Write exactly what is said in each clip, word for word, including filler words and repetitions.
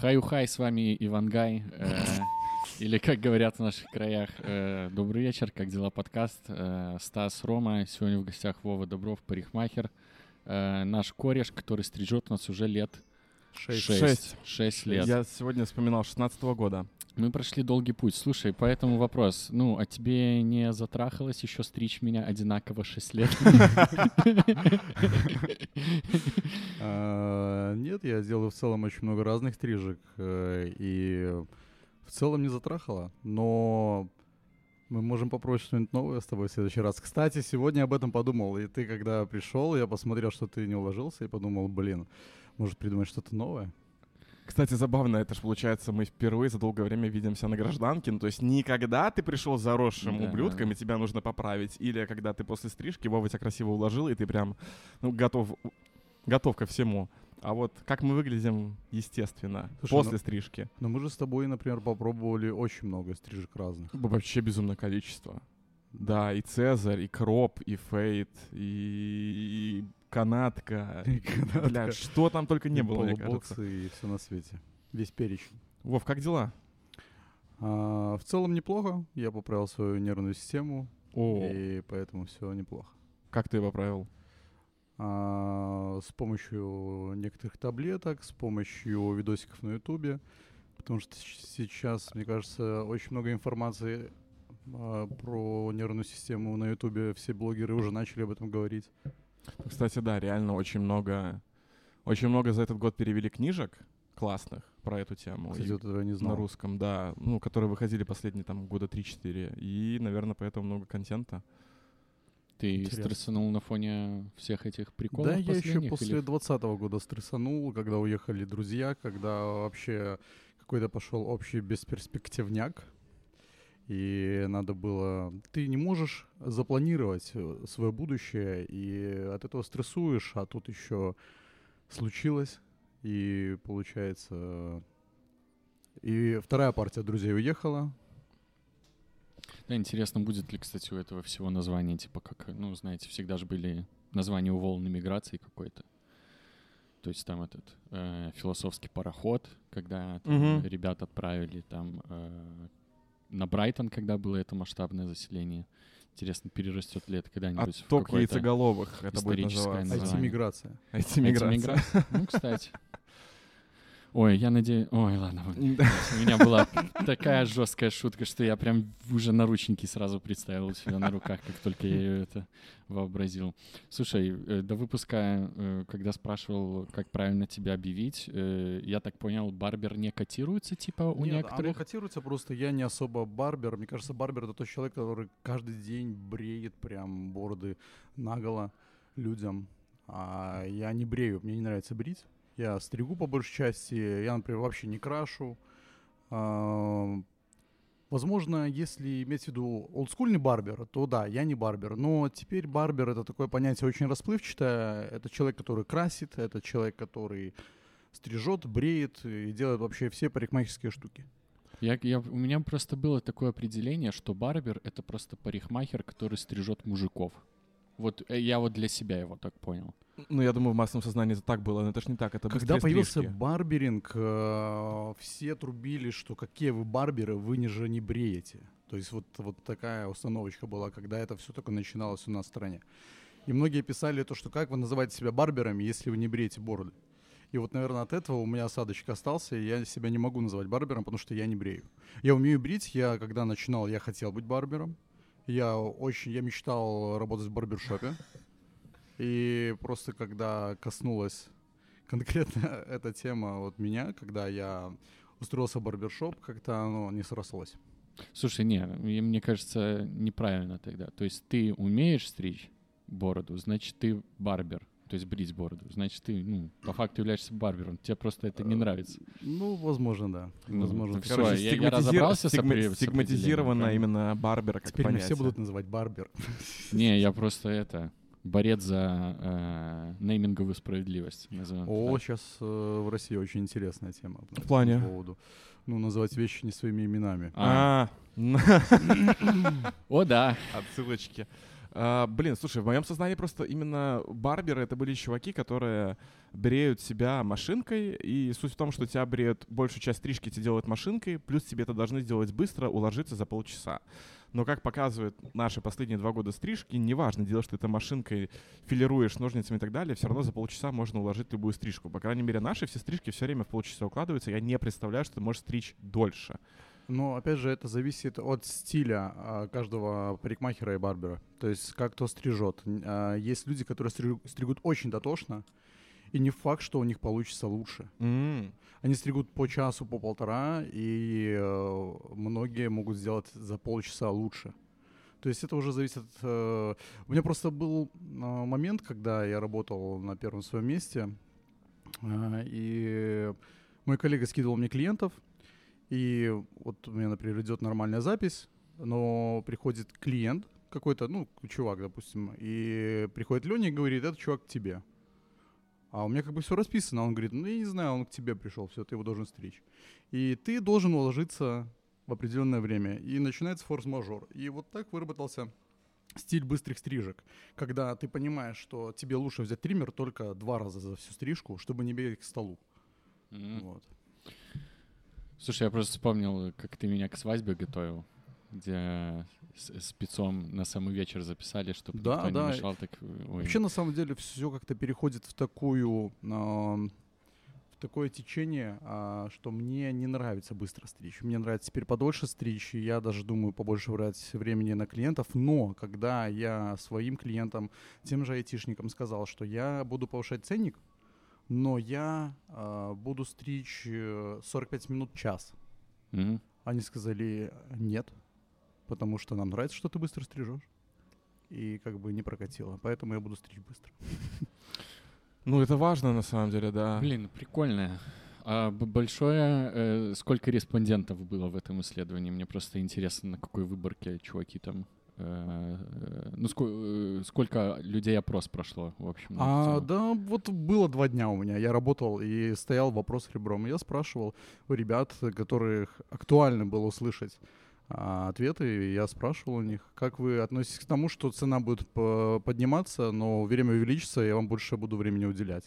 Хаю-хай, с вами Иван Гай, э, или, как говорят в наших краях, э, добрый вечер, как дела, подкаст, э, Стас, Рома, сегодня в гостях Вова Добров, парикмахер, э, наш кореш, который стрижет нас уже лет шесть лет. Я сегодня вспоминал, шестнадцатого года. Мы прошли долгий путь. Слушай, поэтому вопрос. Ну, а тебе не затрахалось еще стричь меня одинаково шесть лет? Нет, я сделал в целом очень много разных стрижек. И в целом не затрахало. Но мы можем попробовать что-нибудь новое с тобой в следующий раз. Кстати, сегодня об этом подумал. И ты, когда пришел, я посмотрел, что ты не уложился, и подумал, блин, может придумать что-то новое? Кстати, забавно, это же получается, мы впервые за долгое время видимся на гражданке. Ну, то есть никогда ты пришел заросшим да, ублюдком, да. И тебя нужно поправить. Или когда ты после стрижки, Вова тебя красиво уложил, и ты прям ну, готов, готов ко всему. А вот как мы выглядим, естественно, слушай, после ну, стрижки. Ну мы же с тобой, например, попробовали очень много стрижек разных. Вообще безумное количество. Да, и Цезарь, и Кроп, и Фейт, и... Канатка, канатка. Бля, что там только не и было, мне кажется. И все на свете. Весь перечень. Вов, как дела? А, в целом неплохо. Я поправил свою нервную систему, О. и поэтому все неплохо. Как ты ее поправил? А, с помощью некоторых таблеток, с помощью видосиков на Ютубе, потому что сейчас, мне кажется, очень много информации а, про нервную систему на Ютубе. Все блогеры уже начали об этом говорить. Кстати, да, реально очень много, очень много за этот год перевели книжек классных про эту тему. Кстати, этого я не знал. На русском, да, ну, которые выходили последние там года три-четыре, и, наверное, поэтому много контента. Ты Интересно. Стрессанул на фоне всех этих приколов? Да, я еще после двадцатого года стрессанул, когда уехали друзья, когда вообще какой-то пошел общий бесперспективняк. И надо было... Ты не можешь запланировать свое будущее, и от этого стрессуешь, а тут еще случилось, и получается... И вторая партия друзей уехала. Да, интересно, будет ли, кстати, у этого всего название, типа как... Ну, знаете, всегда же были названия у волн миграции какой-то. То есть там этот э, философский пароход, когда там, mm-hmm. ребят отправили там... Э, на Брайтон, когда было это масштабное заселение. Интересно, перерастет ли это когда-нибудь в какое-то яйцеголовых, это будет называться. Ай-ти-миграция. Ай-ти-миграция. Ну, кстати. Ой, я надеюсь... Ой, ладно. У меня была такая жесткая шутка, что я прям уже наручники сразу представил себя на руках, как только я ее это вообразил. Слушай, до выпуска, когда спрашивал, как правильно тебя объявить, я так понял, барбер не котируется, типа, у Нет, некоторых? Нет, оно котируется, просто я не особо барбер. Мне кажется, барбер — это тот человек, который каждый день бреет прям бороды наголо людям. А я не брею, мне не нравится брить. Я стригу по большей части, я, например, вообще не крашу. А, возможно, если иметь в виду олдскульный барбер, то да, я не барбер. Но теперь барбер — это такое понятие очень расплывчатое. Это человек, который красит, это человек, который стрижет, бреет и делает вообще все парикмахерские штуки. Я, я, у меня просто было такое определение, что барбер — это просто парикмахер, который стрижет мужиков. Вот я вот для себя его так понял. Ну, я думаю, в массовом сознании это так было, но это ж не так. Это когда появился стрижки. Барберинг, э, все трубили, что какие вы барберы, вы не же не бреете. То есть вот, вот такая установочка была, когда это все только начиналось у нас в стране. И многие писали то, что как вы называете себя барберами, если вы не бреете бороды. И вот, наверное, от этого у меня осадочек остался, и я себя не могу называть барбером, потому что я не брею. Я умею брить, я когда начинал, я хотел быть барбером. Я очень, я мечтал работать в барбершопе. И просто когда коснулась конкретно эта тема вот меня, когда я устроился в барбершоп, как-то оно не срослось. Слушай, не, мне кажется, неправильно тогда. То есть ты умеешь стричь бороду, значит, ты барбер. То есть брить бороду, значит, ты, ну, по факту являешься барбером. Тебе просто это не нравится. Ну, возможно, да. Ну, возможно. Все, короче, я, я разобрался стигмати... с стигматизировано с именно барбер как теперь понятие. Теперь все будут называть барбер. Не, я просто это... Борец за э, нейминговую справедливость. О, так. Сейчас э, в России очень интересная тема. В плане? По поводу, ну, называть вещи не своими именами. А, О, да. Отсылочки. А, блин, слушай, в моем сознании просто именно барберы — это были чуваки, которые бреют себя машинкой, и суть в том, что тебя бреют, большую часть стрижки тебе делают машинкой, плюс тебе это должны сделать быстро, уложиться за полчаса. Но, как показывают наши последние два года стрижки, неважно, делаешь ты это машинкой, филируешь ножницами и так далее, все равно за полчаса можно уложить любую стрижку. По крайней мере, наши все стрижки все время в полчаса укладываются, я не представляю, что ты можешь стричь дольше. Но, опять же, это зависит от стиля каждого парикмахера и барбера. То есть, как кто стрижет. Есть люди, которые стригут очень дотошно, и не факт, что у них получится лучше. Mm. Они стригут по часу, по полтора, и многие могут сделать за полчаса лучше. То есть это уже зависит от... У меня просто был момент, когда я работал на первом своем месте, и мой коллега скидывал мне клиентов. И вот у меня, например, идет нормальная запись, но приходит клиент какой-то, ну, чувак, допустим, и приходит Леня и говорит: этот чувак к тебе. А у меня как бы все расписано. Он говорит: ну, я не знаю, он к тебе пришел, все, ты его должен стричь. И ты должен уложиться в определенное время. И начинается форс-мажор. И вот так выработался стиль быстрых стрижек, когда ты понимаешь, что тебе лучше взять триммер только два раза за всю стрижку, чтобы не бегать к столу. Mm-hmm. Вот. Слушай, я просто вспомнил, как ты меня к свадьбе готовил, где с, с спецом на самый вечер записали, чтобы да, никто да. не мешал. Так... Вообще, на самом деле, все как-то переходит в, такую, э, в такое течение, э, что мне не нравится быстро стричь. Мне нравится теперь подольше стричь, и я даже думаю побольше брать времени на клиентов. Но когда я своим клиентам, тем же айтишникам сказал, что я буду повышать ценник, но я э, буду стричь сорок пять минут, час. Mm-hmm. Они сказали: нет, потому что нам нравится, что ты быстро стрижешь. И как бы не прокатило, поэтому я буду стричь быстро. Ну, это важно на самом деле, да. Блин, прикольно. А большое, э, сколько респондентов было в этом исследовании? Мне просто интересно, на какой выборке чуваки там... Ну, сколько, сколько людей опрос прошло, в общем? А, да, вот было два дня у меня. Я работал и стоял вопрос ребром. Я спрашивал у ребят, которых актуально было услышать а, ответы. Я спрашивал у них: как вы относитесь к тому, что цена будет подниматься, но время увеличится, я вам больше буду времени уделять.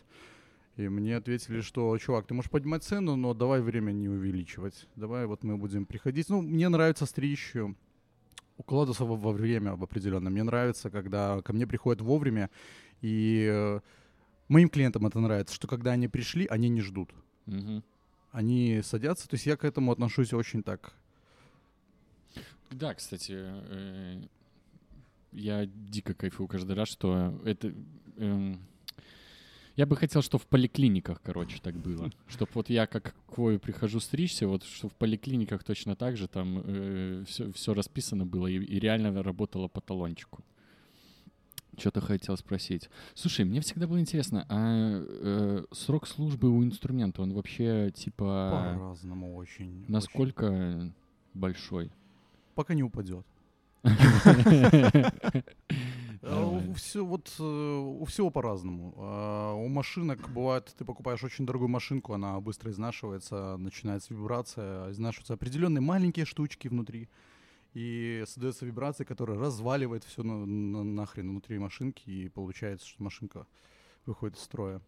И мне ответили, что: чувак, ты можешь поднимать цену, но давай время не увеличивать. Давай вот мы будем приходить. Ну, мне нравится стричь... Укладываться во время в определенном. Мне нравится, когда ко мне приходят вовремя, и моим клиентам это нравится, что когда они пришли, они не ждут. Угу. Они садятся, то есть я к этому отношусь очень так. Да, кстати, я дико кайфую каждый раз, что это... Я бы хотел, чтобы в поликлиниках, короче, так было. Чтобы вот я как к Вове прихожу стричься, вот что в поликлиниках точно так же там э, все, все расписано было и, и реально работало по талончику. Что-то хотел спросить. Слушай, мне всегда было интересно, а э, срок службы у инструмента, он вообще типа... По-разному очень. Насколько очень большой? Пока не упадет. Uh, все, вот, uh, у всего по-разному. Uh, у машинок бывает, ты покупаешь очень дорогую машинку, она быстро изнашивается, начинается вибрация, изнашиваются определенные маленькие штучки внутри, и создается вибрация, которая разваливает все на- на- нахрен внутри машинки, и получается, что машинка выходит из строя.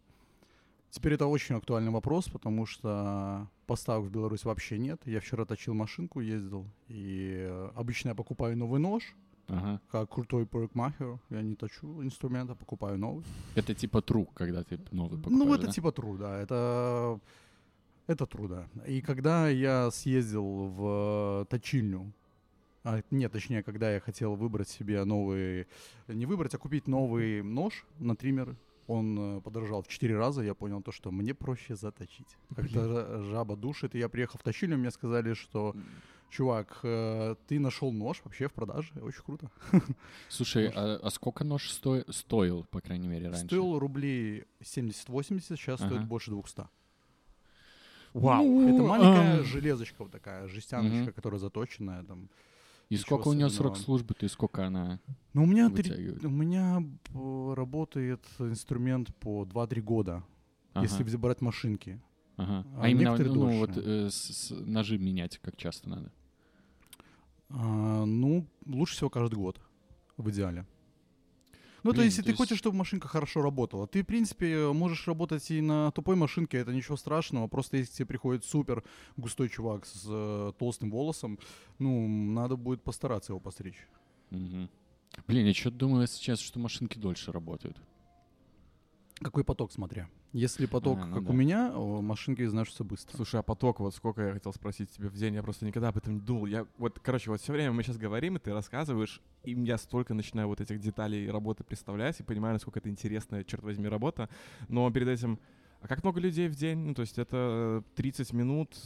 Теперь это очень актуальный вопрос, потому что поставок в Беларусь вообще нет. Я вчера точил машинку, ездил, и обычно я покупаю новый нож. Ага. Как крутой парикмахер, я не точу инструмент, а покупаю новый. Это типа тру, когда ты новый покупаешь, Ну, это да? типа тру, да. Это, это тру, да. И когда я съездил в точильню, а, нет, точнее, когда я хотел выбрать себе новый, не выбрать, а купить новый нож на триммер, он подорожал в четыре раза, я понял то, что мне проще заточить. Как-то жаба душит, и я приехал в точильню, мне сказали, что... Чувак, ты нашел нож вообще в продаже, очень круто. Слушай, а, а сколько нож сто... стоил, по крайней мере, раньше? Стоил рублей семьдесят-восемьдесят, сейчас ага. стоит больше двухсот. Вау, ну, это маленькая а... железочка вот такая, жестяночка, угу. которая заточенная. Там, и сколько у нее срок срок службы, то и сколько она ну, у меня вытягивает? Три... У меня работает инструмент по два-три года, ага. если забрать машинки. Ага. А, а именно ну, вот, э, с, с, ножи менять как часто надо? А, ну, лучше всего каждый год, в идеале. Ну, блин, то есть, если ты есть... хочешь, чтобы машинка хорошо работала, ты, в принципе, можешь работать и на тупой машинке, это ничего страшного. Просто если тебе приходит супер густой чувак с э, толстым волосом, ну, надо будет постараться его постричь. Угу. Блин, я что-то думаю сейчас, что машинки дольше работают. Какой поток, смотря. Если поток, а, ну как да. у меня, машинки изнашиваются быстро. Слушай, а поток, вот сколько я хотел спросить тебя в день, я просто никогда об этом не думал. Я, вот, короче, вот все время мы сейчас говорим, и ты рассказываешь, и я столько начинаю вот этих деталей работы представлять, и понимаю, насколько это интересная, черт возьми, работа. Но перед этим, а как много людей в день? Ну, то есть это тридцать минут...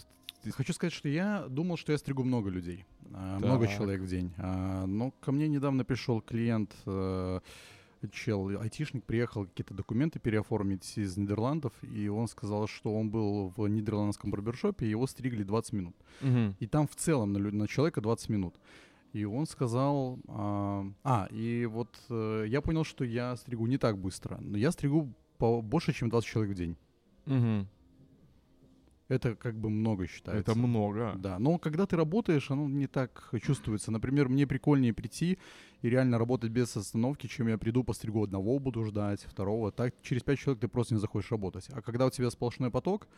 Хочу сказать, что я думал, что я стригу много людей, так. много человек в день. Но ко мне недавно пришел клиент... Чел, айтишник, приехал какие-то документы переоформить из Нидерландов, и он сказал, что он был в нидерландском барбершопе, и его стригли двадцать минут. Угу. И там в целом на, на человека двадцать минут. И он сказал... А, а и вот я понял, что я стригу не так быстро, но я стригу по, больше, чем двадцать человек в день. Угу. Это как бы много считается. Это много. Да, но когда ты работаешь, оно не так чувствуется. Например, мне прикольнее прийти и реально работать без остановки, чем я приду, постригу одного, буду ждать, второго. Так через пять человек ты просто не захочешь работать. А когда у тебя сплошной поток,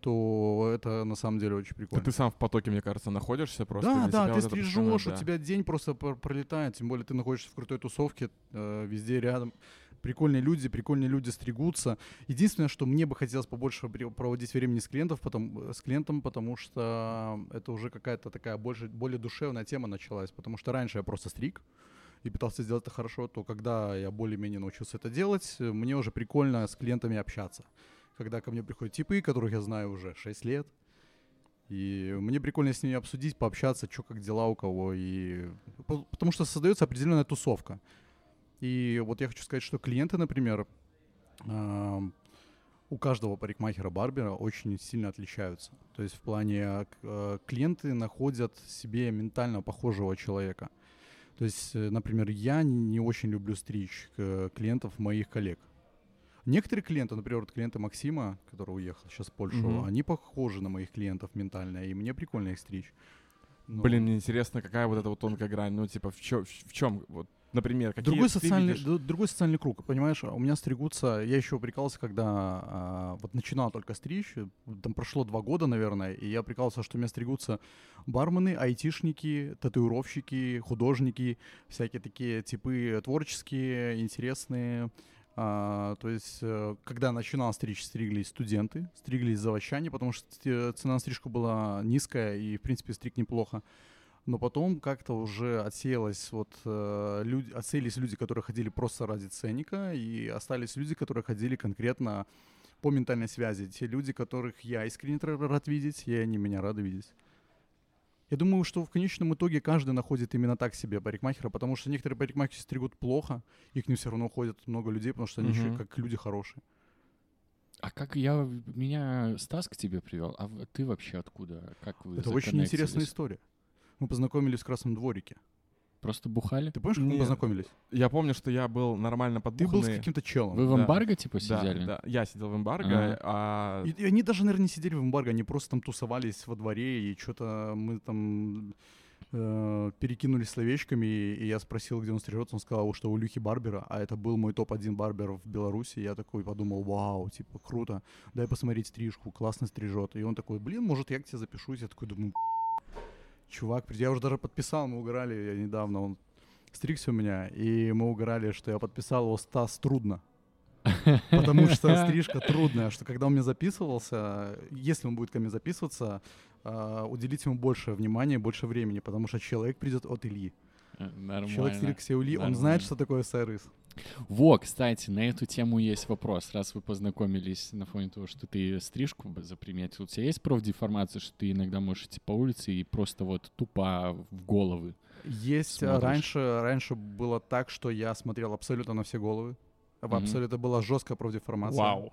то это на самом деле очень прикольно. Да ты сам в потоке, мне кажется, находишься просто. Да, да, ты вот стрижешь, да. у тебя день просто пролетает. Тем более ты находишься в крутой тусовке, э, везде рядом. Прикольные люди, прикольные люди стригутся. Единственное, что мне бы хотелось побольше проводить времени с, клиентов, потому, с клиентом, потому что это уже какая-то такая больше, более душевная тема началась. Потому что раньше я просто стриг и пытался сделать это хорошо, то когда я более-менее научился это делать, мне уже прикольно с клиентами общаться. Когда ко мне приходят типы, которых я знаю уже шесть лет, и мне прикольно с ними обсудить, пообщаться, что как дела у кого. И... Потому что создается определенная тусовка. И вот я хочу сказать, что клиенты, например, э, у каждого парикмахера-барбера очень сильно отличаются. То есть в плане э, клиенты находят себе ментально похожего человека. То есть, например, я не очень люблю стричь клиентов моих коллег. Некоторые клиенты, например, вот клиенты Максима, который уехал сейчас в Польшу, mm-hmm. они похожи на моих клиентов ментально, и мне прикольно их стричь. Но... Блин, мне интересно, какая вот эта вот тонкая грань, ну типа в чем, в чем вот... Например, какие другой социальный, видишь... другой социальный круг, понимаешь, у меня стригутся, я еще прикалывался, когда а, вот начинал только стричь, там прошло два года, наверное, и я прикалывался, что у меня стригутся бармены, айтишники, татуировщики, художники, всякие такие типы творческие, интересные, а, то есть, когда начинал стричь, стриглись студенты, стриглись заводчане, потому что цена на стрижку была низкая и, в принципе, стриг неплохо. Но потом как-то уже отсеялось вот, э, люди, отсеялись люди, которые ходили просто ради ценника, и остались люди, которые ходили конкретно по ментальной связи. Те люди, которых я искренне рад видеть, и они меня рады видеть. Я думаю, что в конечном итоге каждый находит именно так себе парикмахера, потому что некоторые парикмахеры стригут плохо, и к ним все равно ходят много людей, потому что они mm-hmm. еще как люди хорошие. А как я... Меня Стас к тебе привел, а ты вообще откуда? Как вы Это очень интересная история. Мы познакомились в Красном Дворике. Просто бухали? Ты помнишь, как Нет. мы познакомились? Я помню, что я был нормально подбуханный. Ты был с каким-то челом. Вы в Эмбарго, да. типа, сидели? Да, да, я сидел в Эмбарго. А... И, и они даже, наверное, не сидели в Эмбарго, они просто там тусовались во дворе, и что-то мы там э, перекинулись словечками, и я спросил, где он стрижется, он сказал, что у Люхи Барбера, а это был мой топ-один барбер в Беларуси. Я такой подумал, вау, типа, круто, дай посмотреть стрижку, классно стрижет. И он такой, блин, может, я к тебе запишусь? Я такой думаю... Чувак, я уже даже подписал, мы угорали я недавно, он стригся у меня, и мы угорали, что я подписал его Стас трудно, потому что стрижка трудная, что когда он мне записывался, если он будет ко мне записываться, уделить ему больше внимания, больше времени, потому что человек придет от Ильи. Нормально. Человек стригся у Ильи, он знает, что такое сервис. Во, кстати, на эту тему есть вопрос. Раз вы познакомились на фоне того, что ты стрижку заприметил, у тебя есть профдеформация, что ты иногда можешь идти по улице и просто вот тупо в головы Есть. Смотришь? Раньше, раньше было так, что я смотрел абсолютно на все головы. Mm-hmm. Абсолютно была жесткая профдеформация. Вау.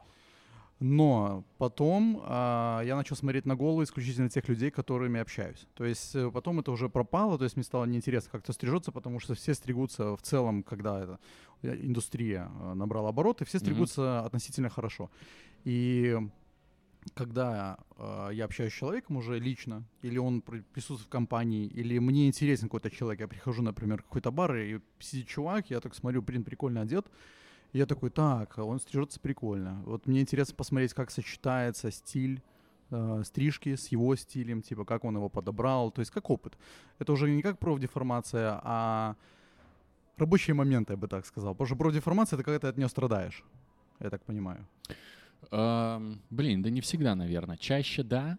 Но потом э, я начал смотреть на голову исключительно тех людей, с которыми общаюсь. То есть потом это уже пропало, то есть мне стало неинтересно, как кто стрижется, потому что все стригутся в целом, когда эта индустрия набрала обороты, все стригутся mm-hmm. относительно хорошо. И когда э, я общаюсь с человеком уже лично, или он присутствует в компании, или мне интересен какой-то человек, я прихожу, например, в какой-то бар, и сидит чувак, я так смотрю, блин, прикольно одет, и я такой, так, он стрижется прикольно. Вот мне интересно посмотреть, как сочетается стиль э, стрижки с его стилем, типа, как он его подобрал, то есть как опыт. Это уже не как профдеформация, а рабочие моменты, я бы так сказал. Потому что профдеформация — это когда ты от нее страдаешь, я так понимаю. Uh, блин, да не всегда, наверное. Чаще да.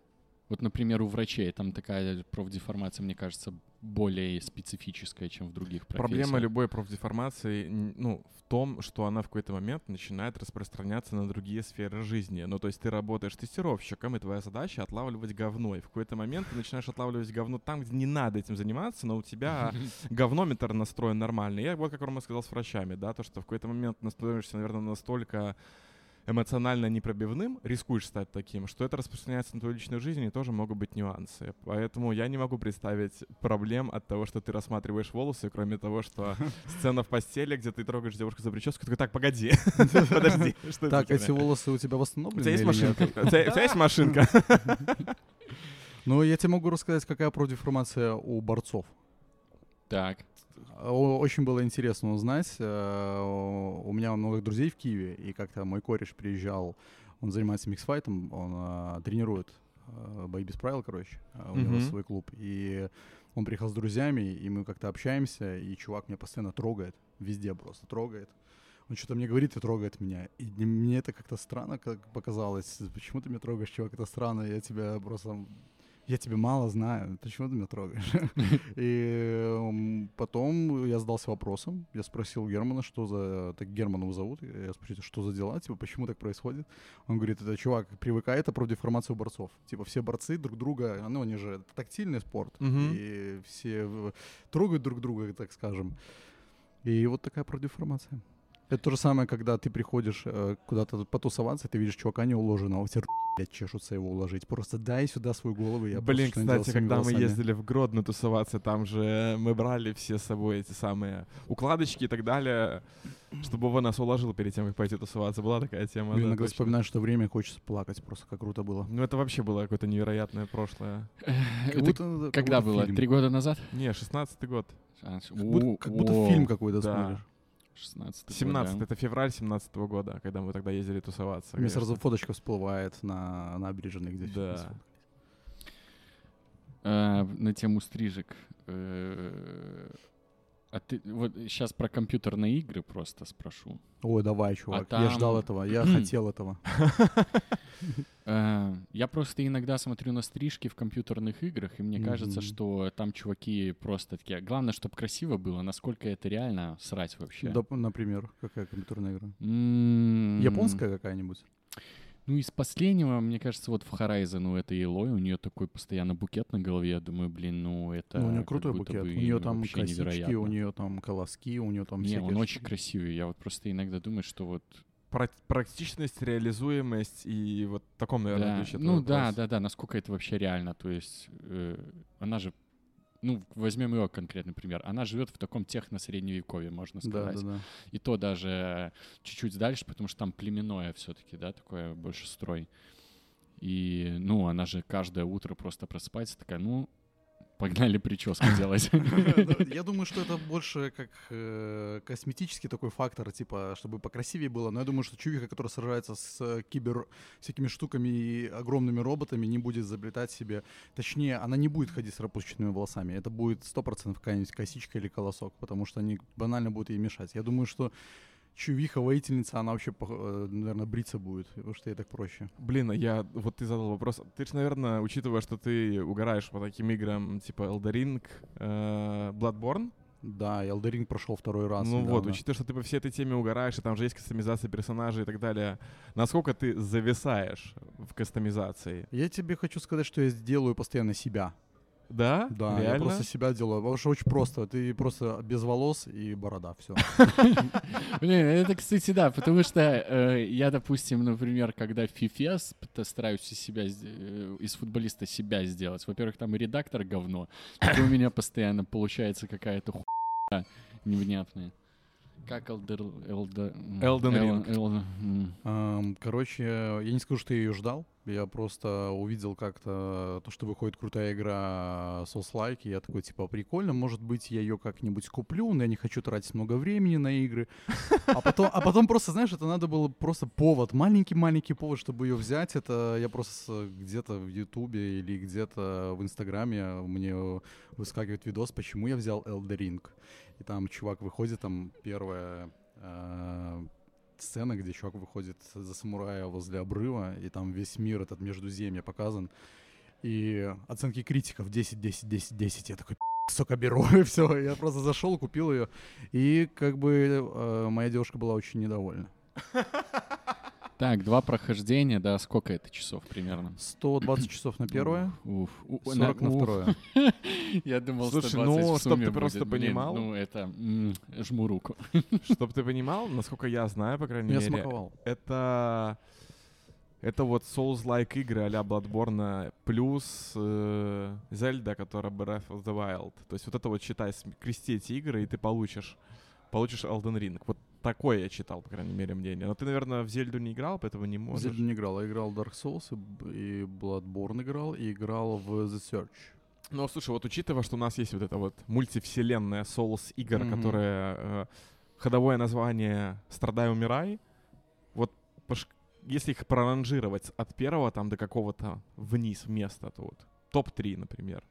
Вот, например, у врачей там такая профдеформация, мне кажется, более специфическая, чем в других профессиях. Проблема любой профдеформации, ну, в том, что она в какой-то момент начинает распространяться на другие сферы жизни. Ну, то есть ты работаешь тестировщиком, и твоя задача отлавливать говно. И в какой-то момент ты начинаешь отлавливать говно там, где не надо этим заниматься, но у тебя говнометр настроен нормально. Я вот, как Рома сказал, с врачами, да, то, что в какой-то момент настроишься, наверное, настолько эмоционально непробивным, рискуешь стать таким, что это распространяется на твою личную жизнь, и тоже могут быть нюансы. Поэтому я не могу представить проблем от того, что ты рассматриваешь волосы, кроме того, что сцена в постели, где ты трогаешь девушку за прическу, такой, так, погоди, подожди. Так, эти волосы у тебя восстановлены? У тебя есть машинка? У тебя есть машинка? Ну, я тебе могу рассказать, какая профдеформация у борцов. Так. Очень было интересно узнать. У меня много друзей в Киеве, и как-то мой кореш приезжал, он занимается миксфайтом, он тренирует бои без правил, короче, у него mm-hmm. свой клуб. И он приехал с друзьями, и мы как-то общаемся, и чувак меня постоянно трогает, везде просто трогает. Он что-то мне говорит и трогает меня. И мне это как-то странно как показалось. Почему ты меня трогаешь, чувак, это странно, я тебя просто... Я тебя мало знаю, почему ты меня трогаешь? И потом я задался вопросом, я спросил Германа, что за... Так Германа его зовут, я спросил, что за дела, типа, почему так происходит? Он говорит, это, чувак, привыкай, это профдеформация у борцов. Типа, все борцы друг друга, ну, они же, это тактильный спорт, и все трогают друг друга, так скажем. И вот такая профдеформация. Это то же самое, когда ты приходишь куда-то потусоваться, ты видишь чувака неуложенного, у тебя блядь, чешутся его уложить. Просто дай сюда свою голову, я Блин, просто, кстати, когда голосами. Мы ездили в Гродно тусоваться, там же мы брали все с собой эти самые укладочки и так далее, чтобы Вова нас уложил перед тем, как пойти тусоваться. Была такая тема. Блин, да, иногда вспоминаю, что время хочется плакать, просто как круто было. Ну это вообще было какое-то невероятное прошлое. Это когда было? Три года назад? Не, шестнадцатый год. Как будто фильм какой-то смотришь. шестнадцатый семнадцатый, это февраль семнадцатого года, когда мы тогда ездили тусоваться. Мне сразу фоточка всплывает на набережной, где да. а, на тему стрижек. А ты вот сейчас про компьютерные игры просто спрошу. Ой, давай, чувак, а там... я ждал этого, я хотел этого. Я просто иногда смотрю на стрижки в компьютерных играх, и мне mm-hmm. кажется, что там чуваки просто такие... Главное, чтобы красиво было, насколько это реально срать вообще. Да, например, какая компьютерная игра? Mm-hmm. Японская какая-нибудь? Ну, из последнего, мне кажется, вот в Horizon у этой Элой, у нее такой постоянно букет на голове, я думаю, блин, ну это... Ну, у нее крутой букет, у нее там косички, невероятно. У нее там колоски, у нее там... Не, он очень красивый, я вот просто иногда думаю, что вот... Практичность, реализуемость и вот в таком, наверное, ключе. Да. Ну вопрос. да, да, да, насколько это вообще реально. То есть э, она же, ну возьмем ее конкретный пример, она живет в таком техно-средневековье, можно сказать. Да, да, да. И то даже чуть-чуть дальше, потому что там племенное все-таки, да, такое больше строй. И, ну, она же каждое утро просто просыпается, такая, ну... Погнали прическу делать. Я думаю, что это больше как э, косметический такой фактор, типа, чтобы покрасивее было. Но я думаю, что чувиха, которая сражается с кибер всякими штуками и огромными роботами, не будет изобретать себе. Точнее, она не будет ходить с распущенными волосами. Это будет сто процентов какая-нибудь косичка или колосок, потому что они банально будут ей мешать. Я думаю, что чувиха-воительница, она вообще, наверное, бриться будет, потому что ей так проще. Блин, я... Вот ты задал вопрос. Ты же, наверное, учитывая, что ты угораешь по таким играм, типа Elden Ring, э, Bloodborne? Да, Elden Ring прошел второй раз. Ну недавно. Вот, учитывая, что ты по всей этой теме угораешь, и там же есть кастомизация персонажей и так далее, насколько ты зависаешь в кастомизации? Я тебе хочу сказать, что я делаю постоянно себя. Да? Да, реально? Я просто себя делаю. Потому что очень просто. Ты просто без волос и борода, все. Блин, это, кстати, да, потому что я, допустим, например, когда в FIFA стараюсь из футболиста себя сделать. Во-первых, там и редактор говно. И у меня постоянно получается какая-то хуйня невнятная. Как Elden Ring. Короче, я не скажу, что я ее ждал. Я просто увидел как-то то, что выходит крутая игра Souls-like, я такой, типа, прикольно, может быть, я ее как-нибудь куплю, но я не хочу тратить много времени на игры. А потом, а потом просто, знаешь, это надо было просто повод, маленький-маленький повод, чтобы ее взять. Это я просто где-то в Ютубе или где-то в Инстаграме мне выскакивает видос, почему я взял Elden Ring. И там чувак выходит, там первая... Э- сцена, где чувак выходит за самурая возле обрыва, и там весь мир, этот междуземье показан. И оценки критиков десять, десять, десять, десять. Я такой, сука, беру, и все. Я просто зашел, купил ее. И как бы э, моя девушка была очень недовольна. Так, два прохождения, да, сколько это часов примерно? сто двадцать часов на первое, уф, уф, сорок на, на второе. Я думал, слушай, сто двадцать ну, в сумме будет. Слушай, ну, чтоб ты просто понимал... Блин, ну, это... М- жму руку. Чтоб ты понимал, насколько я знаю, по крайней я мере... Я смаковал. Это... Это вот Souls-like игры а-ля Bloodborne плюс э- Zelda, которая Breath of the Wild. То есть вот это вот, считай, крести эти игры, и ты получишь... Получишь Elden Ring. Вот такое я читал, по крайней мере, мнение. Но ты, наверное, в Зельду не играл, поэтому не можешь. В Зельду не играл. Я играл в Dark Souls, и Bloodborne играл, и играл в The Surge. Ну, слушай, вот учитывая, что у нас есть вот эта вот мультивселенная Souls-игр, mm-hmm. которая... Э, ходовое название «Страдай, умирай». Вот пош... если их проранжировать от первого там до какого-то вниз места, то вот топ-три, например.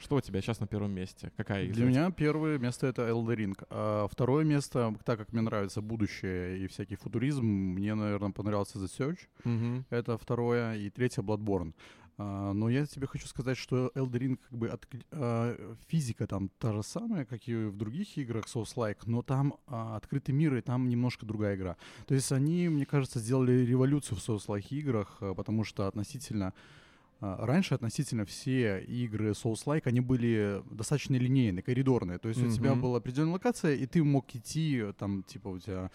Что у тебя сейчас на первом месте? Какая игра? Для меня первое место — это Elden Ring. А второе место, так как мне нравится будущее и всякий футуризм, мне, наверное, понравился The Surge. Mm-hmm. Это второе. И третье — Bloodborne. А, но я тебе хочу сказать, что Elden Ring, как бы от, а, физика там та же самая, как и в других играх Souls-like, но там а, открытый мир, и там немножко другая игра. То есть они, мне кажется, сделали революцию в Souls-like играх, потому что относительно... Раньше относительно все игры Souls-like, они были достаточно линейные, коридорные. То есть mm-hmm. у тебя была определенная локация, и ты мог идти, там, типа, у тебя,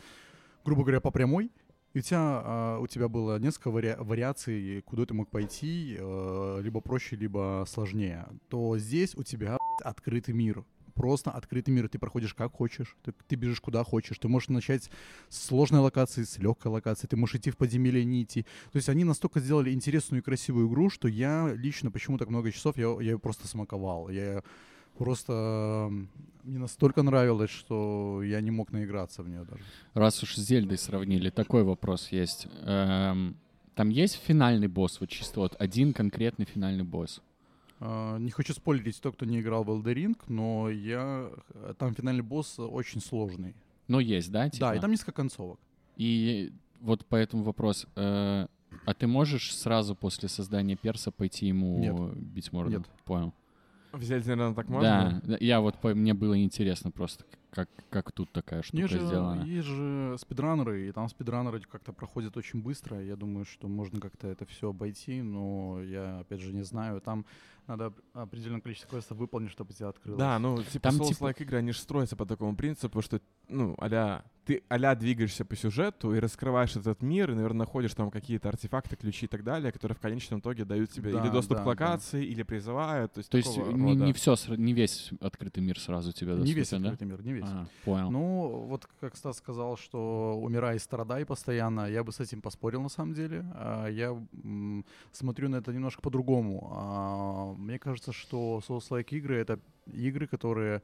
грубо говоря, по прямой. И у тебя, у тебя было несколько вари- вариаций, куда ты мог пойти, либо проще, либо сложнее. То здесь у тебя открытый мир. Просто открытый мир, ты проходишь как хочешь, ты, ты бежишь куда хочешь, ты можешь начать с сложной локации, с легкой локации, ты можешь идти в подземелье, не идти. То есть они настолько сделали интересную и красивую игру, что я лично, почему так много часов, я, я ее просто смаковал. Я просто... Мне настолько нравилось, что я не мог наиграться в нее даже. Раз уж с Зельдой сравнили, такой вопрос есть. Эм, там есть финальный босс, вот чисто вот один конкретный финальный босс? Uh, не хочу спойлерить то, кто не играл в Elden Ring, но я... там финальный босс очень сложный. Но есть, да? Типа? Да, и там несколько концовок. И вот поэтому вопрос. Э, а ты можешь сразу после создания перса пойти ему Нет. бить морду? Нет. Понял. Взять, наверное, так можно? Да, я вот, мне было интересно просто, как, как тут такая штука есть сделана. Же, есть же спидранеры, и там спидранеры как-то проходят очень быстро. Я думаю, что можно как-то это все обойти, но я, опять же, не знаю. Там надо определенное количество квестов выполнить, чтобы тебя открылось. Да, ну, типа, Souls-like типа... игры, они же строятся по такому принципу, что, ну, а-ля, ты а-ля двигаешься по сюжету и раскрываешь этот мир, и, наверное, находишь там какие-то артефакты, ключи и так далее, которые в конечном итоге дают тебе да, или доступ да, к локации, да. или призывают. То есть, то есть не, не, все, не весь открытый мир сразу тебе доступен, да? Не весь открытый да? мир, не весь. А, понял. Ну, вот как Стас сказал, что умирай и страдай постоянно, я бы с этим поспорил на самом деле. Я смотрю на это немножко по-другому. Мне кажется, что Souls-like игры — это игры, которые...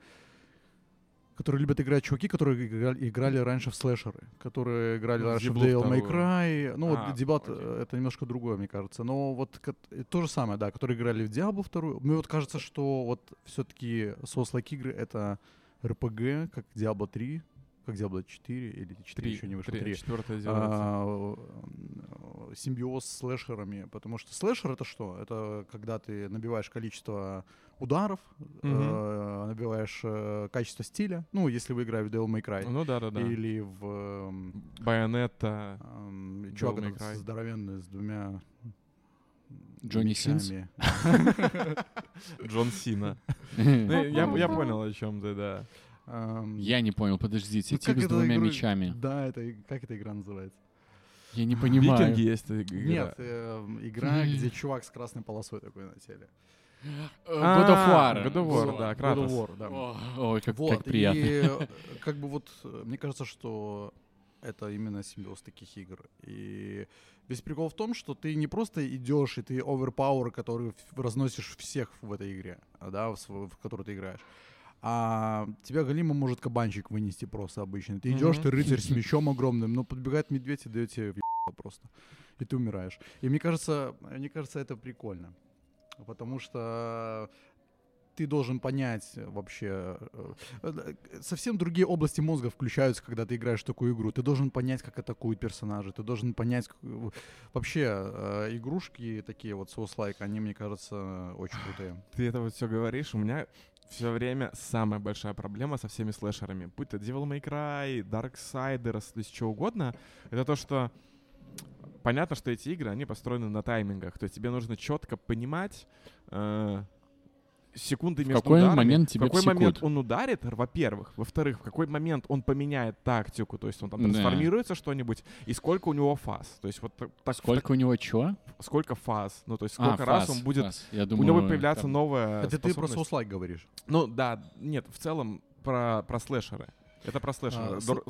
которые любят играть чуваки, которые играли, играли раньше в слэшеры, которые играли ну, раньше в Devil May Cry. Ну, а, вот Дебат — это немножко другое, мне кажется. Но вот то же самое, да, которые играли в Diablo вторую. Мне вот кажется, что вот все-таки Souls-like игры — это эр пи джи, как Diablo три, как Diablo четыре или четыре еще не вышло. три. А, симбиоз с слэшерами. Потому что слэшер — это что? Это когда ты набиваешь количество ударов, mm-hmm. э, набиваешь э, качество стиля. Ну, если вы играете в Devil May Cry. Ну да, да, да. Или в... Э, Байонетта. Э, э, чувак здоровенный с двумя... Джонни Синс. Джон Сина. Я понял, о чем ты, да. Um, я не понял, подождите, ну, тип с двумя игру... мечами. Да, это как эта игра называется? Я не понимаю. Викинги есть игра. Нет, э, игра, где чувак с красной полосой такой на теле. God of War. God of War, да, Кратос. God of War, да. Ой, как, вот, как приятно. И как бы вот, мне кажется, что это именно симбиоз таких игр. И весь прикол в том, что ты не просто идешь, и ты оверпауэр, который разносишь всех в этой игре, да, в, в которую ты играешь. А тебя галимо может кабанчик вынести просто обычно. Ты идешь, mm-hmm. ты рыцарь с мечом огромным, но подбегает медведь и дает тебе ебало просто. И ты умираешь. И мне кажется, мне кажется, это прикольно. Потому что ты должен понять вообще... Совсем другие области мозга включаются, когда ты играешь в такую игру. Ты должен понять, как атакуют персонажи. Ты должен понять... Вообще, игрушки такие вот соус-лайк, они, мне кажется, очень крутые. Ты это вот все говоришь. У меня все время самая большая проблема со всеми слэшерами. Будь то Devil May Cry, Darksiders, то есть что угодно. Это то, что... Понятно, что эти игры, они построены на таймингах. То есть тебе нужно четко понимать... Э- секунды между ударами. В какой момент тебе в какой секут? момент он ударит, во-первых. Во-вторых, в какой момент он поменяет тактику, то есть он там да. трансформируется что-нибудь, и сколько у него фаз. То есть вот так, сколько так, у него чего? Сколько фаз. Ну, то есть сколько а, раз фаз, он будет... Фаз. Я думаю, у него будет появляться там... новая Это способность. Ты про соус-лайк говоришь. Ну, да. Нет, в целом про, про слэшеры. Это про слэшеры. А, Дор...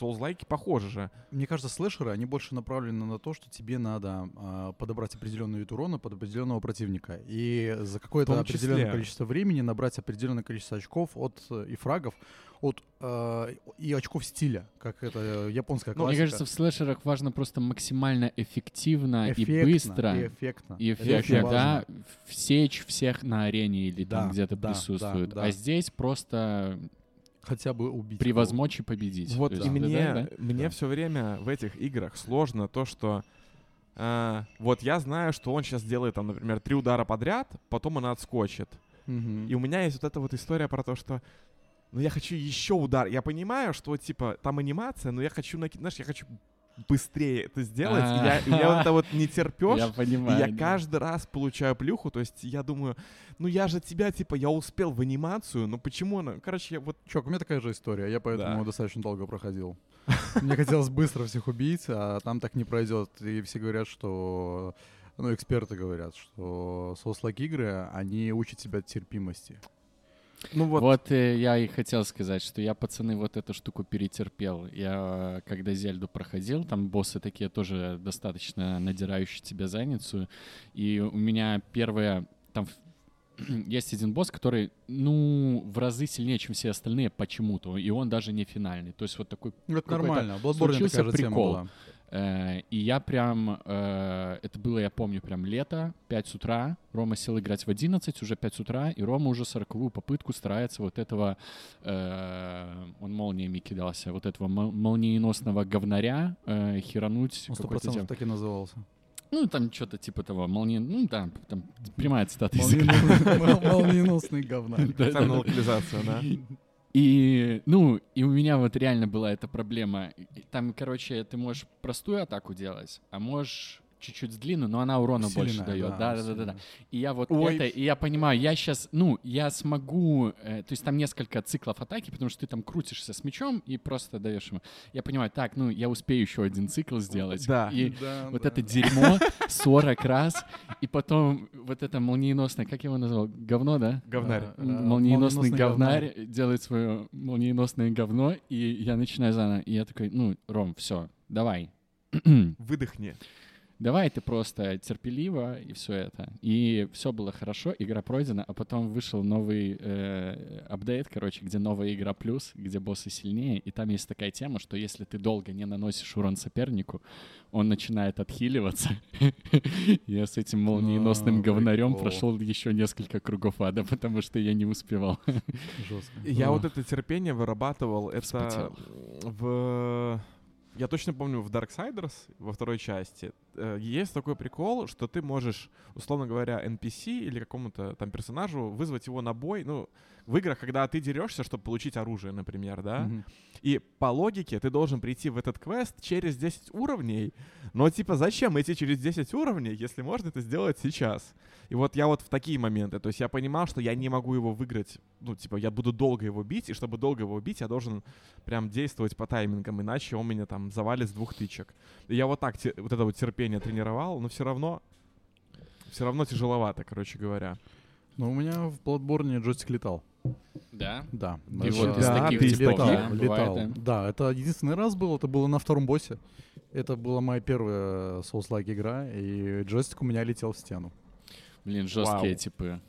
Соус-лайки похожи же. Мне кажется, слэшеры, они больше направлены на то, что тебе надо э, подобрать определенный вид урона под определенного противника. И за какое-то определенное количество времени набрать определенное количество очков от и фрагов, от э, и очков стиля, как это японская классика. Мне кажется, в слэшерах важно просто максимально эффективно, эффектно, и быстро. И эффектно. И эффектно, да, всечь всех на арене или да, там где-то да, присутствует. Да, да. А здесь просто... Хотя бы убить. Превозмочь и победить. Вот, есть, и да. мне, да, да? мне да. все время в этих играх сложно то, что... Э, вот я знаю, что он сейчас делает, там, например, три удара подряд, потом она отскочит. Угу. И у меня есть вот эта вот история про то, что... Ну, я хочу еще удар. Я понимаю, что, типа, там анимация, но я хочу... Наки... Знаешь, я хочу... быстрее это сделать. Я, я вот это вот не терпёшь. Я понимаю. Я да. каждый раз получаю плюху. То есть я думаю, ну я же тебя, типа, я успел в анимацию, но почему она... Короче, я вот... Чувак, у меня такая же история. Я поэтому да. достаточно долго проходил. Мне хотелось быстро всех убить, а там так не пройдет. И все говорят, что... Ну, эксперты говорят, что соус-лайк игры, они учат тебя терпимости. Ну вот, вот э, я и хотел сказать, что я, пацаны, вот эту штуку перетерпел. Я, когда Зельду проходил, там боссы такие тоже достаточно надирающие тебя задницу. И у меня первое... Там есть один босс, который, ну, в разы сильнее, чем все остальные почему-то. И он даже не финальный. То есть вот такой... Ну, это нормально. Bloodborne такая же тема была. Э, и я прям, э, это было, я помню, прям лето, пять утра, Рома сел играть в одиннадцать, уже пять утра, и Рома уже сороковую попытку старается вот этого, э, он молниями кидался, вот этого молниеносного говнаря э, херануть. Он сто процентов так и назывался. Ну, там что-то типа того, молния... Ну, да, там прямая цитата. Молниеносный говнарь. Там локализация, да? И, ну, и у меня вот реально была эта проблема. Там, короче, ты можешь простую атаку делать, а можешь чуть-чуть длинную, но она урона усиленная, больше дает. Да, да, да, да, да. И я вот Ой. это, и я понимаю, я сейчас, ну, я смогу, э, то есть там несколько циклов атаки, потому что ты там крутишься с мечом и просто даешь ему. Я понимаю, так, ну, я успею еще один цикл сделать. Да. И да, вот да, это да. дерьмо сорок раз, и потом вот это молниеносное, как я его назвал, говно, да? Говнарь. А, молниеносный, молниеносный говнарь, говнарь делает свое молниеносное говно, и я начинаю заново. И я такой, ну, Ром, все, давай. Выдохни. Давай ты просто терпеливо и все это. И все было хорошо, игра пройдена, а потом вышел новый э, апдейт, короче, где новая игра плюс, где боссы сильнее, и там есть такая тема, что если ты долго не наносишь урон сопернику, он начинает отхиливаться. Я с этим молниеносным говнарем прошел еще несколько кругов ада, потому что я не успевал. Жестко. Я вот это терпение вырабатывал, это в... Я точно помню, в Darksiders, во второй части, есть такой прикол, что ты можешь, условно говоря, эн пи си или какому-то там персонажу вызвать его на бой. Ну, в играх, когда ты дерешься, чтобы получить оружие, например, да? Mm-hmm. И по логике ты должен прийти в этот квест через десять уровней. Но типа зачем идти через десять уровней, если можно это сделать сейчас? И вот я вот в такие моменты. То есть я понимал, что я не могу его выиграть. Ну, типа, я буду долго его бить, и чтобы долго его бить, я должен прям действовать по таймингам, иначе он меня там завалит с двух тычек. И я вот так те, вот это вот терпение тренировал, но все равно все равно тяжеловато, короче говоря. Ну, у меня в Bloodborne джойстик летал. Да? Да. И вот из таких летал. Летал. Да, это единственный раз был, это было на втором боссе. Это была моя первая Souls-like игра, и джойстик у меня летел в стену. Блин, жесткие типы.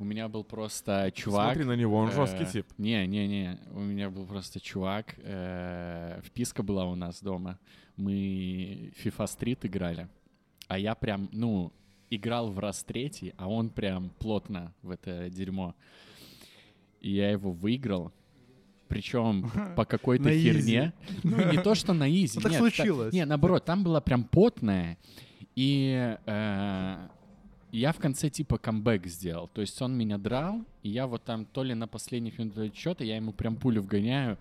У меня был просто чувак... Смотри на него, он э- жесткий тип. Не-не-не, у меня был просто чувак. Э- вписка была у нас дома. Мы FIFA Street играли, а я прям, ну, играл в раз третий, а он прям плотно в это дерьмо. И я его выиграл. Причем по какой-то херне. Ну, не то, что на изи. Так случилось. Не, наоборот, там была прям потная. И... я в конце типа камбэк сделал. То есть он меня драл, и я вот там то ли на последних минутах счета, я ему прям пулю вгоняю.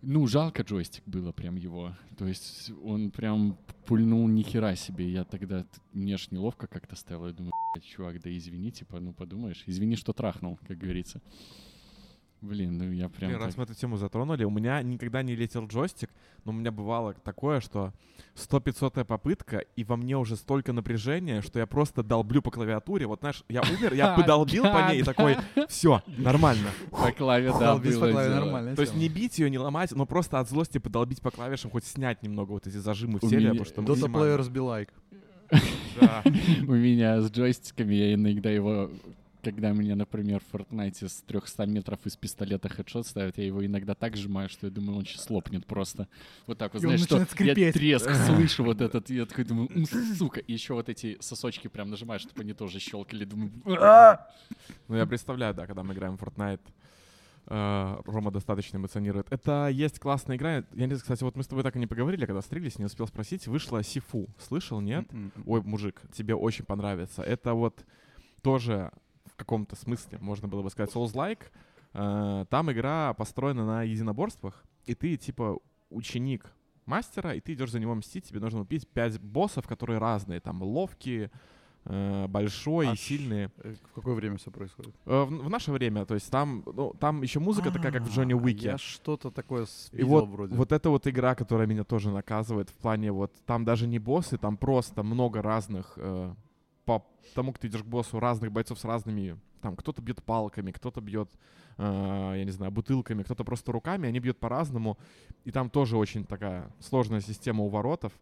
Ну, жалко джойстик было прям его. То есть он прям пульнул нихера себе. Я тогда, мне ж неловко как-то стало. Я думаю, чувак, да извини, типа, ну подумаешь. Извини, что трахнул, как говорится. Блин, ну я прям... Блин, так... раз мы эту тему затронули, у меня никогда не летел джойстик, но у меня бывало такое, что сто-пятьсотая попытка, и во мне уже столько напряжения, что я просто долблю по клавиатуре. Вот, знаешь, я умер, я подолбил по ней и такой, все, нормально. По клаве, да, было дело. То есть не бить ее, не ломать, но просто от злости подолбить по клавишам, хоть снять немного вот эти зажимы в теле, потому что максимально... Дота Players be like. Да. У меня с джойстиками я иногда его... Когда меня, например, в Fortnite с триста метров из пистолета хедшот ставят, я его иногда так сжимаю, что я думаю, он сейчас лопнет просто. Вот так вот, и знаешь, что скрипеть. Я треск слышу вот этот, я такой думаю, сука. И еще вот эти сосочки прям нажимаю, чтобы они тоже щелкали, думаю. Ну я представляю, да, когда мы играем в Fortnite, Рома достаточно эмоционирует. Это есть классная игра. Я не знаю, кстати, вот мы с тобой так и не поговорили, когда стрелялись, не успел спросить. Вышла Сифу. Слышал, нет? Ой, мужик, тебе очень понравится. Это вот тоже... в каком-то смысле, можно было бы сказать, Souls-like. Там игра построена на единоборствах, и ты, типа, ученик мастера, и ты идешь за него мстить, тебе нужно убить пять боссов, которые разные, там, ловкие, большой, а сильные. В какое время все происходит? В, в наше время, то есть там, ну, там еще музыка А-а-а, такая, как в Джонни Уике. Я что-то такое видел, и вот, вроде. Вот это вот игра, которая меня тоже наказывает в плане вот, там даже не боссы, там просто много разных... по тому, как ты идешь к боссу, разных бойцов с разными... Там кто-то бьет палками, кто-то бьет, э, я не знаю, бутылками, кто-то просто руками. Они бьют по-разному. И там тоже очень такая сложная система уворотов.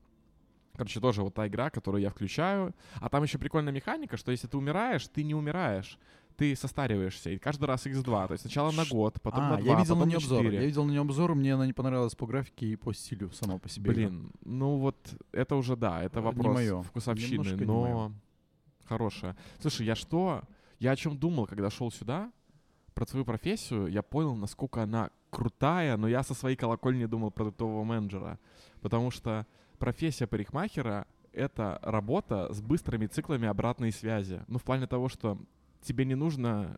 Короче, тоже вот та игра, которую я включаю. А там еще прикольная механика, что если ты умираешь, ты не умираешь. Ты состариваешься. И каждый раз икс два. То есть сначала на год, потом а, на два, я видел потом на четыре. Обзор. Я видел на нее обзор, мне она не понравилась по графике и по стилю сама по себе. Блин, игра. Ну вот это уже, да, это вопрос вкусовщины. Немножко но... хорошая. Слушай, я что? Я о чем думал, когда шел сюда? Про свою профессию. Я понял, насколько она крутая, но я со своей колокольни думал про продуктового менеджера. Потому что профессия парикмахера — это работа с быстрыми циклами обратной связи. Ну, в плане того, что тебе не нужно...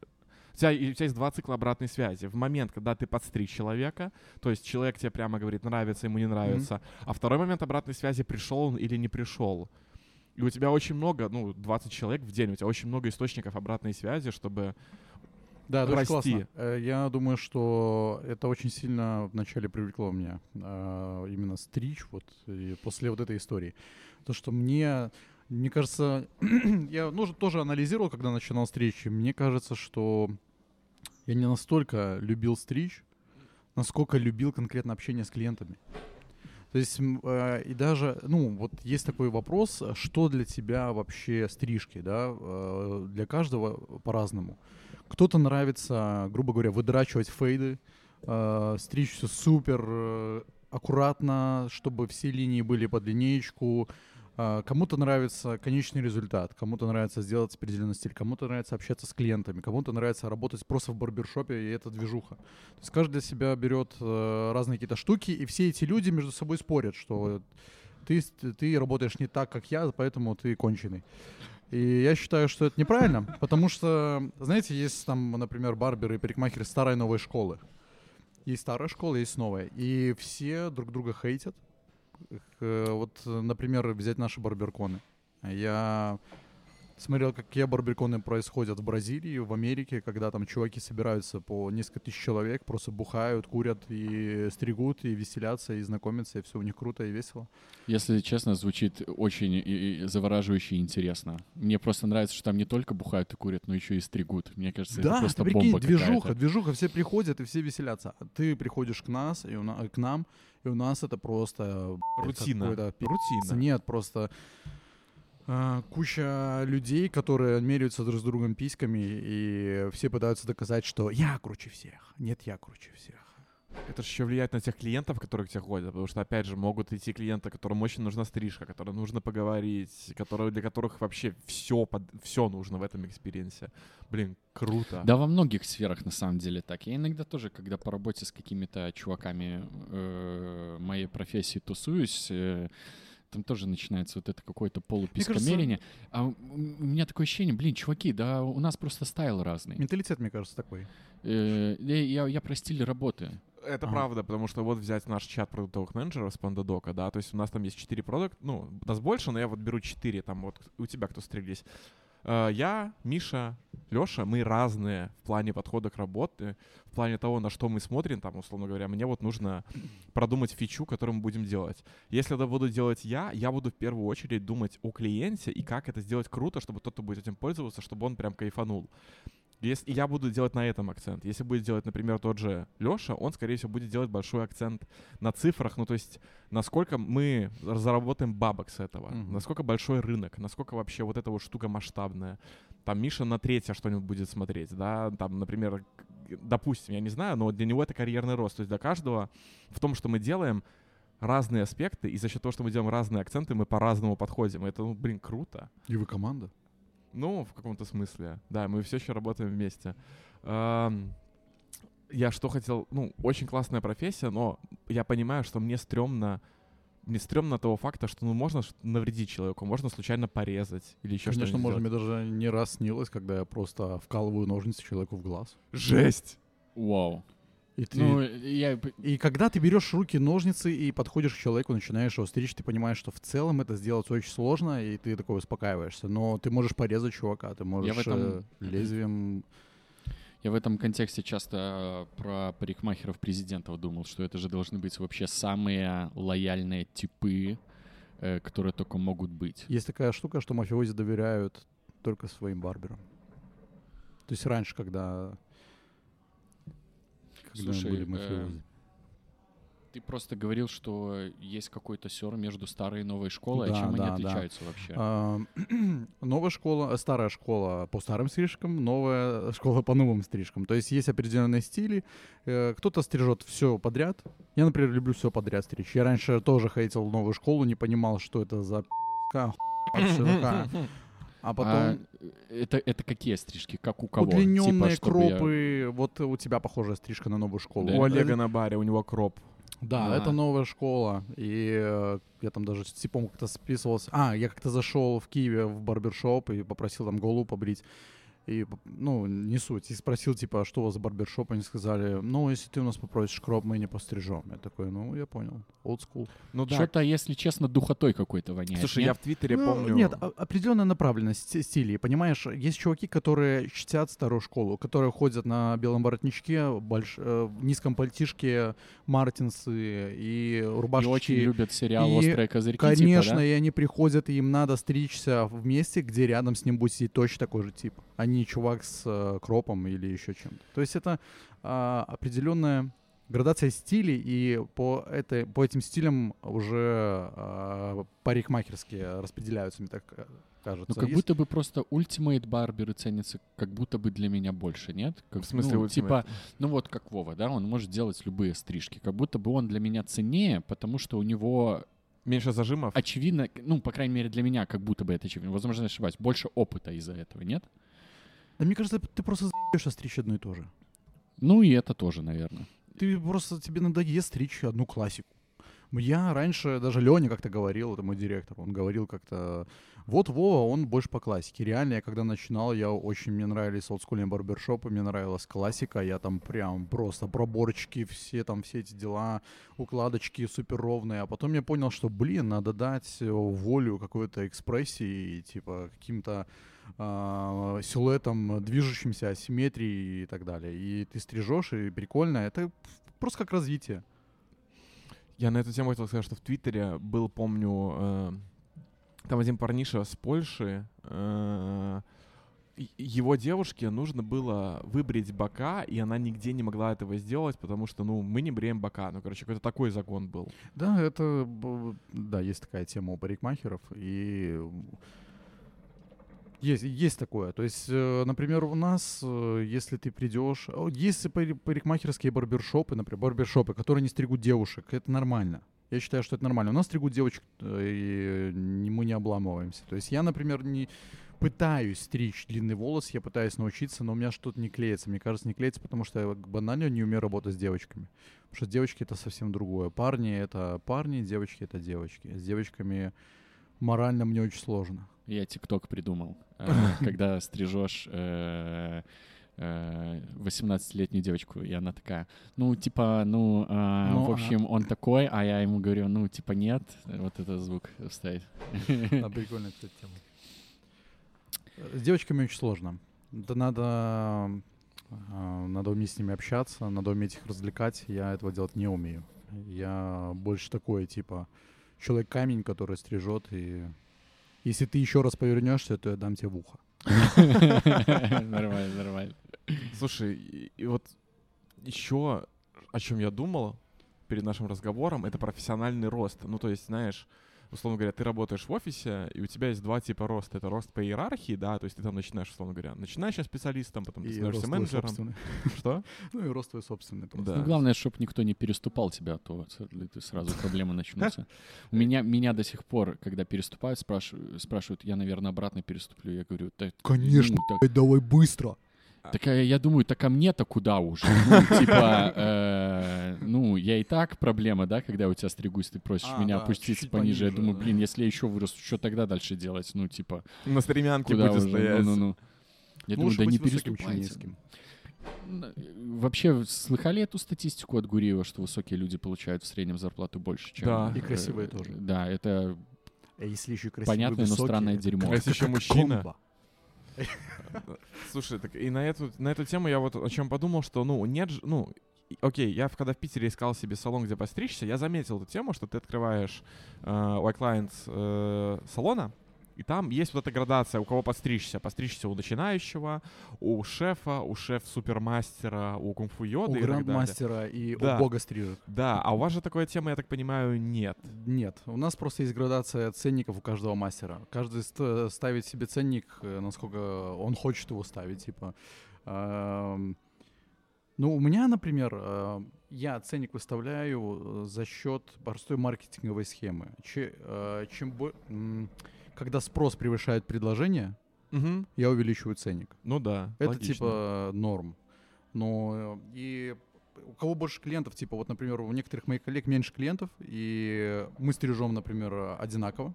У тебя, у тебя есть два цикла обратной связи. В момент, когда ты подстриг человека, то есть человек тебе прямо говорит, нравится ему, не нравится. Mm-hmm. А второй момент обратной связи — пришел он или не пришел. И у тебя очень много, ну, двадцать человек в день, у тебя очень много источников обратной связи, чтобы да, расти. Да, очень классно. Я думаю, что это очень сильно вначале привлекло меня, именно стричь вот после вот этой истории. То, что мне, мне кажется, я ну, тоже анализировал, когда начинал стричь, мне кажется, что я не настолько любил стричь, насколько любил конкретно общение с клиентами. То есть, э, и даже, ну, вот есть такой вопрос, что для тебя вообще стрижки, да, э, для каждого по-разному. Кто-то нравится, грубо говоря, выдрачивать фейды, э, стричь все супер, э, аккуратно, чтобы все линии были под линеечку. Э, кому-то нравится конечный результат, кому-то нравится сделать определенный стиль, кому-то нравится общаться с клиентами, кому-то нравится работать просто в барбершопе, и это движуха. То есть каждый для себя берет э, разные какие-то штуки, и все эти люди между собой спорят, что ты, ты работаешь не так, как я, поэтому ты конченый. И я считаю, что это неправильно, потому что, знаете, есть там, например, барберы и парикмахеры старой и новой школы. Есть старая школа, есть новая. И все друг друга хейтят. Вот, например, взять наши барберконы. Я Смотрел, какие барбеконы происходят в Бразилии, в Америке, когда там чуваки собираются по несколько тысяч человек, просто бухают, курят и стригут, и веселятся, и знакомятся, и все у них круто и весело. Если честно, звучит очень и- и завораживающе и интересно. Мне просто нравится, что там не только бухают и курят, но еще и стригут. Мне кажется, да, это просто бомба какая-то. Да, движуха, движуха, все приходят и все веселятся. А ты приходишь к нас, и у на- к нам, и у нас это просто... Рутина. Это Рутина. Нет, просто... Куча людей, которые меряются друг с другом письками, и все пытаются доказать, что я круче всех. Нет, я круче всех. Это же еще влияет на тех клиентов, которые к тебе ходят, потому что, опять же, могут идти клиенты, которым очень нужна стрижка, которым нужно поговорить, которые, для которых вообще все, под, все нужно в этом экспириенсе. Блин, круто. Да, во многих сферах, на самом деле, так. Я иногда тоже, когда по работе с какими-то чуваками э, моей профессии тусуюсь, э, там тоже начинается вот это какое-то полупискомерение. Кажется... А у меня такое ощущение, блин, чуваки, да у нас просто стайл разный. Менталитет, мне кажется, такой. Э, я, я про стиль работы. Это ага. правда, потому что вот взять наш чат продуктовых менеджеров с Пандадока, да, то есть у нас там есть четыре продукта, ну, нас больше, но я вот беру четыре, там вот у тебя кто стриглись. Я, Миша, Леша, мы разные в плане подхода к работе, в плане того, на что мы смотрим, там, условно говоря, мне вот нужно продумать фичу, которую мы будем делать. Если это буду делать я, я буду в первую очередь думать о клиенте и как это сделать круто, чтобы тот, кто будет этим пользоваться, чтобы он прям кайфанул. Если я буду делать на этом акцент. Если будет делать, например, тот же Леша, он, скорее всего, будет делать большой акцент на цифрах, ну, то есть насколько мы заработаем бабок с этого, mm-hmm. насколько большой рынок, насколько вообще вот эта вот штука масштабная. Там Миша на третье что-нибудь будет смотреть, да, там, например, допустим, я не знаю, но для него это карьерный рост, то есть для каждого в том, что мы делаем, разные аспекты, и за счет того, что мы делаем разные акценты, мы по-разному подходим, это, ну, блин, круто. И вы команда? Ну, в каком-то смысле. Да, мы все еще работаем вместе. Я что хотел... Ну, очень классная профессия, но я понимаю, что мне стрёмно... Мне стрёмно того факта, что ну, можно навредить человеку, можно случайно порезать или еще что-нибудь. Конечно, можно. Мне даже не раз снилось, когда я просто вкалываю ножницы человеку в глаз. Жесть! Вау. И, ты... ну, я... и когда ты берешь руки ножницы и подходишь к человеку, начинаешь его стричь, ты понимаешь, что в целом это сделать очень сложно, и ты такой успокаиваешься. Но ты можешь порезать чувака, ты можешь я в этом... лезвием... Я в этом контексте часто про парикмахеров-президентов думал, что это же должны быть вообще самые лояльные типы, которые только могут быть. Есть такая штука, что мафиози доверяют только своим барберам. То есть раньше, когда... Слушай, э, ты просто говорил, что есть какой-то сёр между старой и новой школой. Да, а чем да, они отличаются да. вообще? А, новая школа, старая школа по старым стрижкам, новая школа по новым стрижкам. То есть есть определенные стили. Кто-то стрижет все подряд. Я, например, люблю все подряд стричь. Я раньше тоже ходил в новую школу, не понимал, что это за х**ка, х**ка. А потом... А это, это какие стрижки? Как у кого? Удлиненные типа, кропы. Я... Вот у тебя похожая стрижка на новую школу. Да. У Олега на баре, у него кроп. Да, да, это новая школа. И я там даже с типом как-то списывался. А, я как-то зашел в Киеве в барбершоп и попросил там голову побрить. И, ну, не суть. И спросил, типа, что у вас за барбершоп? Они сказали, ну, если ты у нас попросишь кроп, мы не пострижем. Я такой, ну, я понял. Old school. Ну, да. Что-то, если честно, духотой какой-то воняет. Слушай, нет? Я в Твиттере ну, помню... Нет, определенная направленность стилей. Понимаешь, есть чуваки, которые чтят старую школу, которые ходят на белом воротничке, больш... низком пальтишке, мартинсы и рубашки. И очень любят сериал и, «Острые козырьки». Конечно, типа, да? И они приходят, и им надо стричься в месте, где рядом с ним будет сидеть точно такой же тип. Они не чувак с э, кропом или еще чем-то. То есть это э, определенная градация стилей, и по, этой, по этим стилям уже э, парикмахерские распределяются, мне так кажется. Ну, как есть... будто бы просто Ultimate барберы ценятся как будто бы для меня больше, нет? Как, в смысле ну, типа, ну вот как Вова, да, он может делать любые стрижки. Как будто бы он для меня ценнее, потому что у него... Меньше зажимов? Очевидно, ну, по крайней мере, для меня как будто бы это очевидно. Возможно, ошибаюсь. Больше опыта из-за этого, нет? Да мне кажется, ты просто за***ешься стричь одно и то же. Ну и это тоже, наверное. Ты просто, тебе надоест стричь одну классику. Я раньше, даже Леня как-то говорил, это мой директор, он говорил как-то, вот Вова, он больше по классике. Реально, я когда начинал, я очень, мне нравились олдскульные барбершопы, мне нравилась классика, я там прям просто проборчики, все там, все эти дела, укладочки супер ровные. А потом я понял, что, блин, надо дать волю какой-то экспрессии, типа, каким-то... э, силуэтом, движущимся, асимметрией и так далее. И ты стрижешь, и прикольно. Это просто как развитие. Я на эту тему хотел сказать, что в Твиттере был, помню, э, там один парниша с Польши, э, его девушке нужно было выбрить бока, и она нигде не могла этого сделать, потому что, ну, мы не бреем бока. Ну, короче, какой-то такой закон был. Да, это... Да, есть такая тема у парикмахеров, и... Есть, есть такое. То есть, например, у нас, если ты придешь... Есть парикмахерские барбершопы, например, барбершопы, которые не стригут девушек. Это нормально. Я считаю, что это нормально. У нас стригут девочек, и мы не обламываемся. То есть я, например, не... пытаюсь стричь длинный волос, я пытаюсь научиться, но у меня что-то не клеится. Мне кажется, не клеится, потому что я банально не умею работать с девочками. Потому что девочки — это совсем другое. Парни — это парни, девочки — это девочки. С девочками морально мне очень сложно. Я ТикТок придумал. Когда стрижешь восемнадцатилетнюю девочку, и она такая, ну, типа, ну, э, ну в общем, она... он такой, а я ему говорю, ну, типа, нет, вот этот звук вставить. Да, прикольная, кстати, тема. С девочками очень сложно. Да надо, надо уметь с ними общаться, надо уметь их развлекать. Я этого делать не умею. Я больше такой, типа, человек-камень, который стрижет. И если ты еще раз повернешься, то я дам тебе в ухо. Нормально, нормально. Слушай, и вот еще о чем я думал перед нашим разговором, это профессиональный рост. Ну, то есть, знаешь... Условно говоря, ты работаешь в офисе, и у тебя есть два типа роста. Это рост по иерархии, да, то есть ты там начинаешь, условно говоря, начинаешь специалистом, потом ты становишься менеджером. Что? Ну и рост твой собственный. Да. Ну, главное, чтобы никто не переступал тебя, а то ты сразу проблемы начнутся. У меня, меня до сих пор, когда переступают, спрашивают, спрашивают, я, наверное, обратно переступлю. Я говорю, так, конечно, ну, так... давай быстро. Так я думаю, так ко мне-то куда уже? Ну, типа, э, ну, я и так проблема, да, когда у тебя стригусь, ты просишь а, меня да, опуститься пониже. пониже. Я думаю, блин, да. Если я еще вырасту, что тогда дальше делать? Ну, типа... На стремянке будет стоять. Ну, ну, ну. Я Лучше думаю, да не переступайте. Вообще, слыхали эту статистику от Гуриева, что высокие люди получают в среднем зарплату больше, чем... Да, и красивые тоже. Да, это понятное, но странное дерьмо. А если еще мужчина... Слушай, так и на эту, на эту тему я вот о чем подумал, что, ну, нет же, ну, окей, я когда в Питере искал себе салон, где постричься, я заметил эту тему, что ты открываешь э, у iClients э, салона, и там есть вот эта градация, у кого подстричься. Подстричься у начинающего, у шефа, у шеф-супермастера, у кунг-фу йоды и так далее. У грандмастера и да. у бога стрижет. Да, а у вас же такой темы, я так понимаю, нет. Нет, у нас просто есть градация ценников у каждого мастера. Каждый ставит себе ценник, насколько он хочет его ставить. Типа, э-м... Ну, у меня, например... Э- Я ценник выставляю за счет простой маркетинговой схемы. Че, э, чем бо... Когда спрос превышает предложение, угу. я увеличиваю ценник. Ну да, это логично. Типа норм. Но и у кого больше клиентов, типа вот, например, у некоторых моих коллег меньше клиентов, и мы стрижем, например, одинаково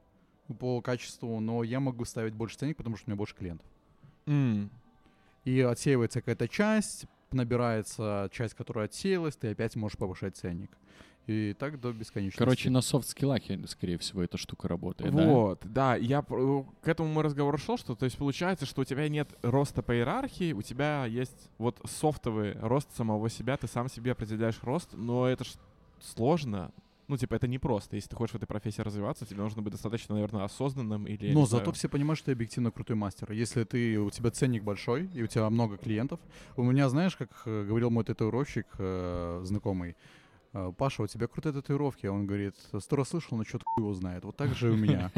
по качеству, но я могу ставить больше ценник, потому что у меня больше клиентов. Mm. И отсеивается какая-то часть... Набирается часть, которая отсеялась, ты опять можешь повышать ценник. И так до бесконечности. Короче, на софт-скиллах, скорее всего, эта штука работает. Вот, да. да я к этому мой разговор шел, что то есть получается, что у тебя нет роста по иерархии, у тебя есть вот софтовый рост самого себя, ты сам себе определяешь рост, но это ж сложно. Ну, типа, это непросто. Если ты хочешь в этой профессии развиваться, тебе нужно быть достаточно, наверное, осознанным или... Но зато знаю. Все понимают, что ты объективно крутой мастер. Если ты, у тебя ценник большой, и у тебя много клиентов. У меня, знаешь, как говорил мой татуировщик э, знакомый, Паша, у тебя крутые татуировки. Он говорит, сто раз слышал, но чё-то хуй его знает. Вот так же и у меня.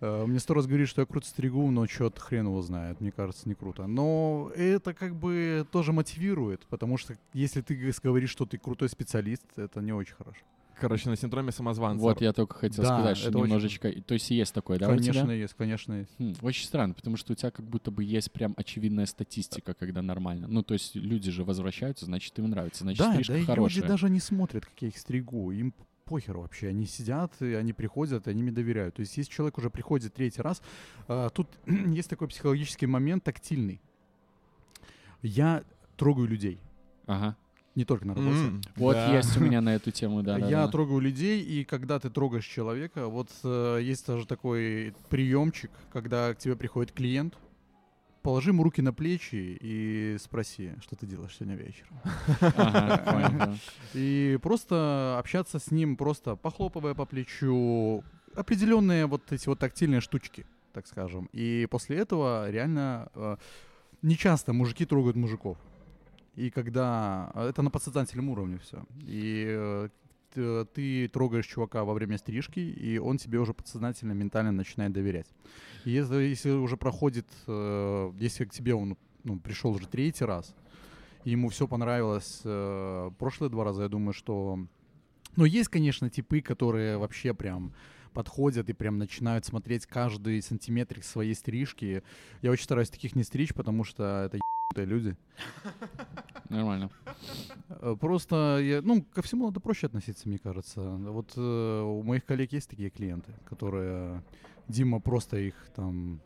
Мне сто раз говорит, что я круто стригу, но чё-то хрен его знает. Мне кажется, не круто. Но это как бы тоже мотивирует, потому что если ты говоришь, что ты крутой специалист, это не очень хорошо. Короче, на синдроме самозванца. Вот я только хотел да, сказать, что немножечко... Очень... То есть есть такое, да, конечно, у тебя? Есть, конечно, есть. Хм, очень странно, потому что у тебя как будто бы есть прям очевидная статистика, когда нормально. Ну, то есть люди же возвращаются, значит, им нравится, значит, да, стрижка да, хорошая. Да, люди даже не смотрят, как я их стригу, им похер вообще. Они сидят, и они приходят, и они мне доверяют. То есть если человек уже приходит третий раз, а, тут есть такой психологический момент тактильный. Я трогаю людей. Ага. Не только на работе. Mm-hmm. Вот да. Есть у меня на эту тему, да. Я да, трогаю да. людей, и когда ты трогаешь человека, вот э, есть даже такой приемчик, когда к тебе приходит клиент, положи ему руки на плечи и спроси, что ты делаешь сегодня вечером. И просто общаться с ним, просто похлопывая по плечу, определенные вот эти вот тактильные штучки, так скажем. И после этого реально нечасто мужики трогают мужиков. И когда... Это на подсознательном уровне все. И ты трогаешь чувака во время стрижки, и он тебе уже подсознательно, ментально начинает доверять. И если, если уже проходит... Если к тебе он ну, пришел уже третий раз, и ему все понравилось прошлые два раза, я думаю, что... Ну, есть, конечно, типы, которые вообще прям... подходят и прям начинают смотреть каждый сантиметрик своей стрижки. Я очень стараюсь таких не стричь, потому что это ебанутые люди. Нормально. Просто, я, ну, ко всему надо проще относиться, мне кажется. Вот э, у моих коллег есть такие клиенты, которые... Дима просто их там...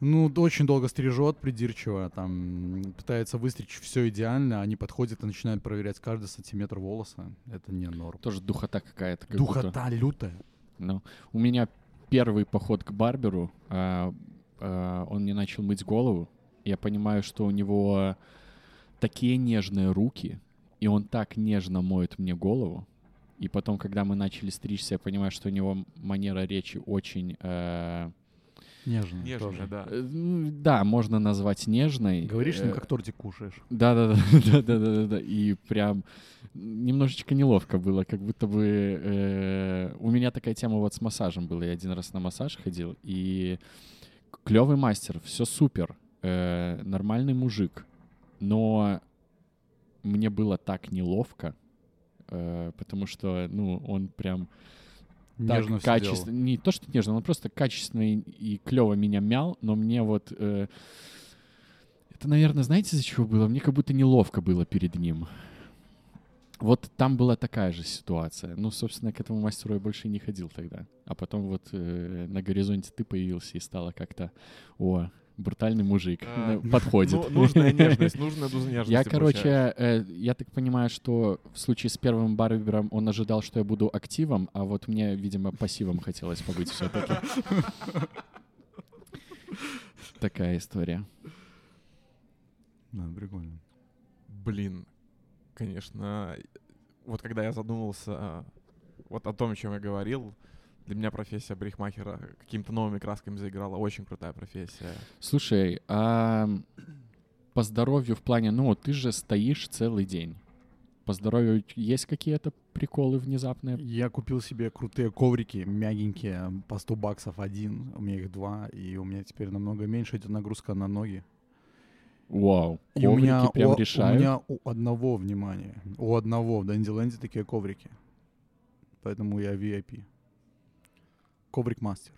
Ну, очень долго стрижет, придирчиво, там, пытается выстричь все идеально, они подходят и начинают проверять каждый сантиметр волоса. Это не норм. Тоже духота какая-то. Как духота будто... лютая. Ну, у меня первый поход к барберу, а, а, он мне начал мыть голову. Я понимаю, что у него такие нежные руки, и он так нежно моет мне голову. И потом, когда мы начали стричься, я понимаю, что у него манера речи очень... А, нежная, нежная тоже. Да. Да, можно назвать нежной. Говоришь с ним, как тортик кушаешь. Да-да-да. И прям немножечко неловко было, как будто бы... У меня такая тема вот с массажем была. Я один раз на массаж ходил, и клёвый мастер, все супер, нормальный мужик. Но мне было так неловко, потому что, ну, он прям... Нежно так, качество... Не то, что нежно, он просто качественно и клево меня мял, но мне вот... Э... Это, наверное, знаете, из-за чего было? Мне как будто неловко было перед ним. Вот там была такая же ситуация. Ну, собственно, к этому мастеру я больше не ходил тогда. А потом вот э, на горизонте ты появился и стало как-то... О, брутальный мужик а, подходит. Ну, нужная нежность, нужная доза нежности. Я, короче, э, я так понимаю, что в случае с первым барбером он ожидал, что я буду активом, а вот мне, видимо, пассивом хотелось побыть все-таки. Такая история. Да, прикольно. Блин, конечно. Вот когда я задумался вот о том, о чем я говорил, для меня профессия брейхмахера какими-то новыми красками заиграла. Очень крутая профессия. Слушай, а по здоровью в плане... Ну, ты же стоишь целый день. По здоровью есть какие-то приколы внезапные? Я купил себе крутые коврики, мягенькие, по сто баксов один. У меня их два, и у меня теперь намного меньше идет нагрузка на ноги. Вау, коврики у меня, прям у, решают? У меня у одного, внимание, у одного в Дэнди-Лэнде такие коврики. Поэтому я ви ай пи. Коврик-мастер.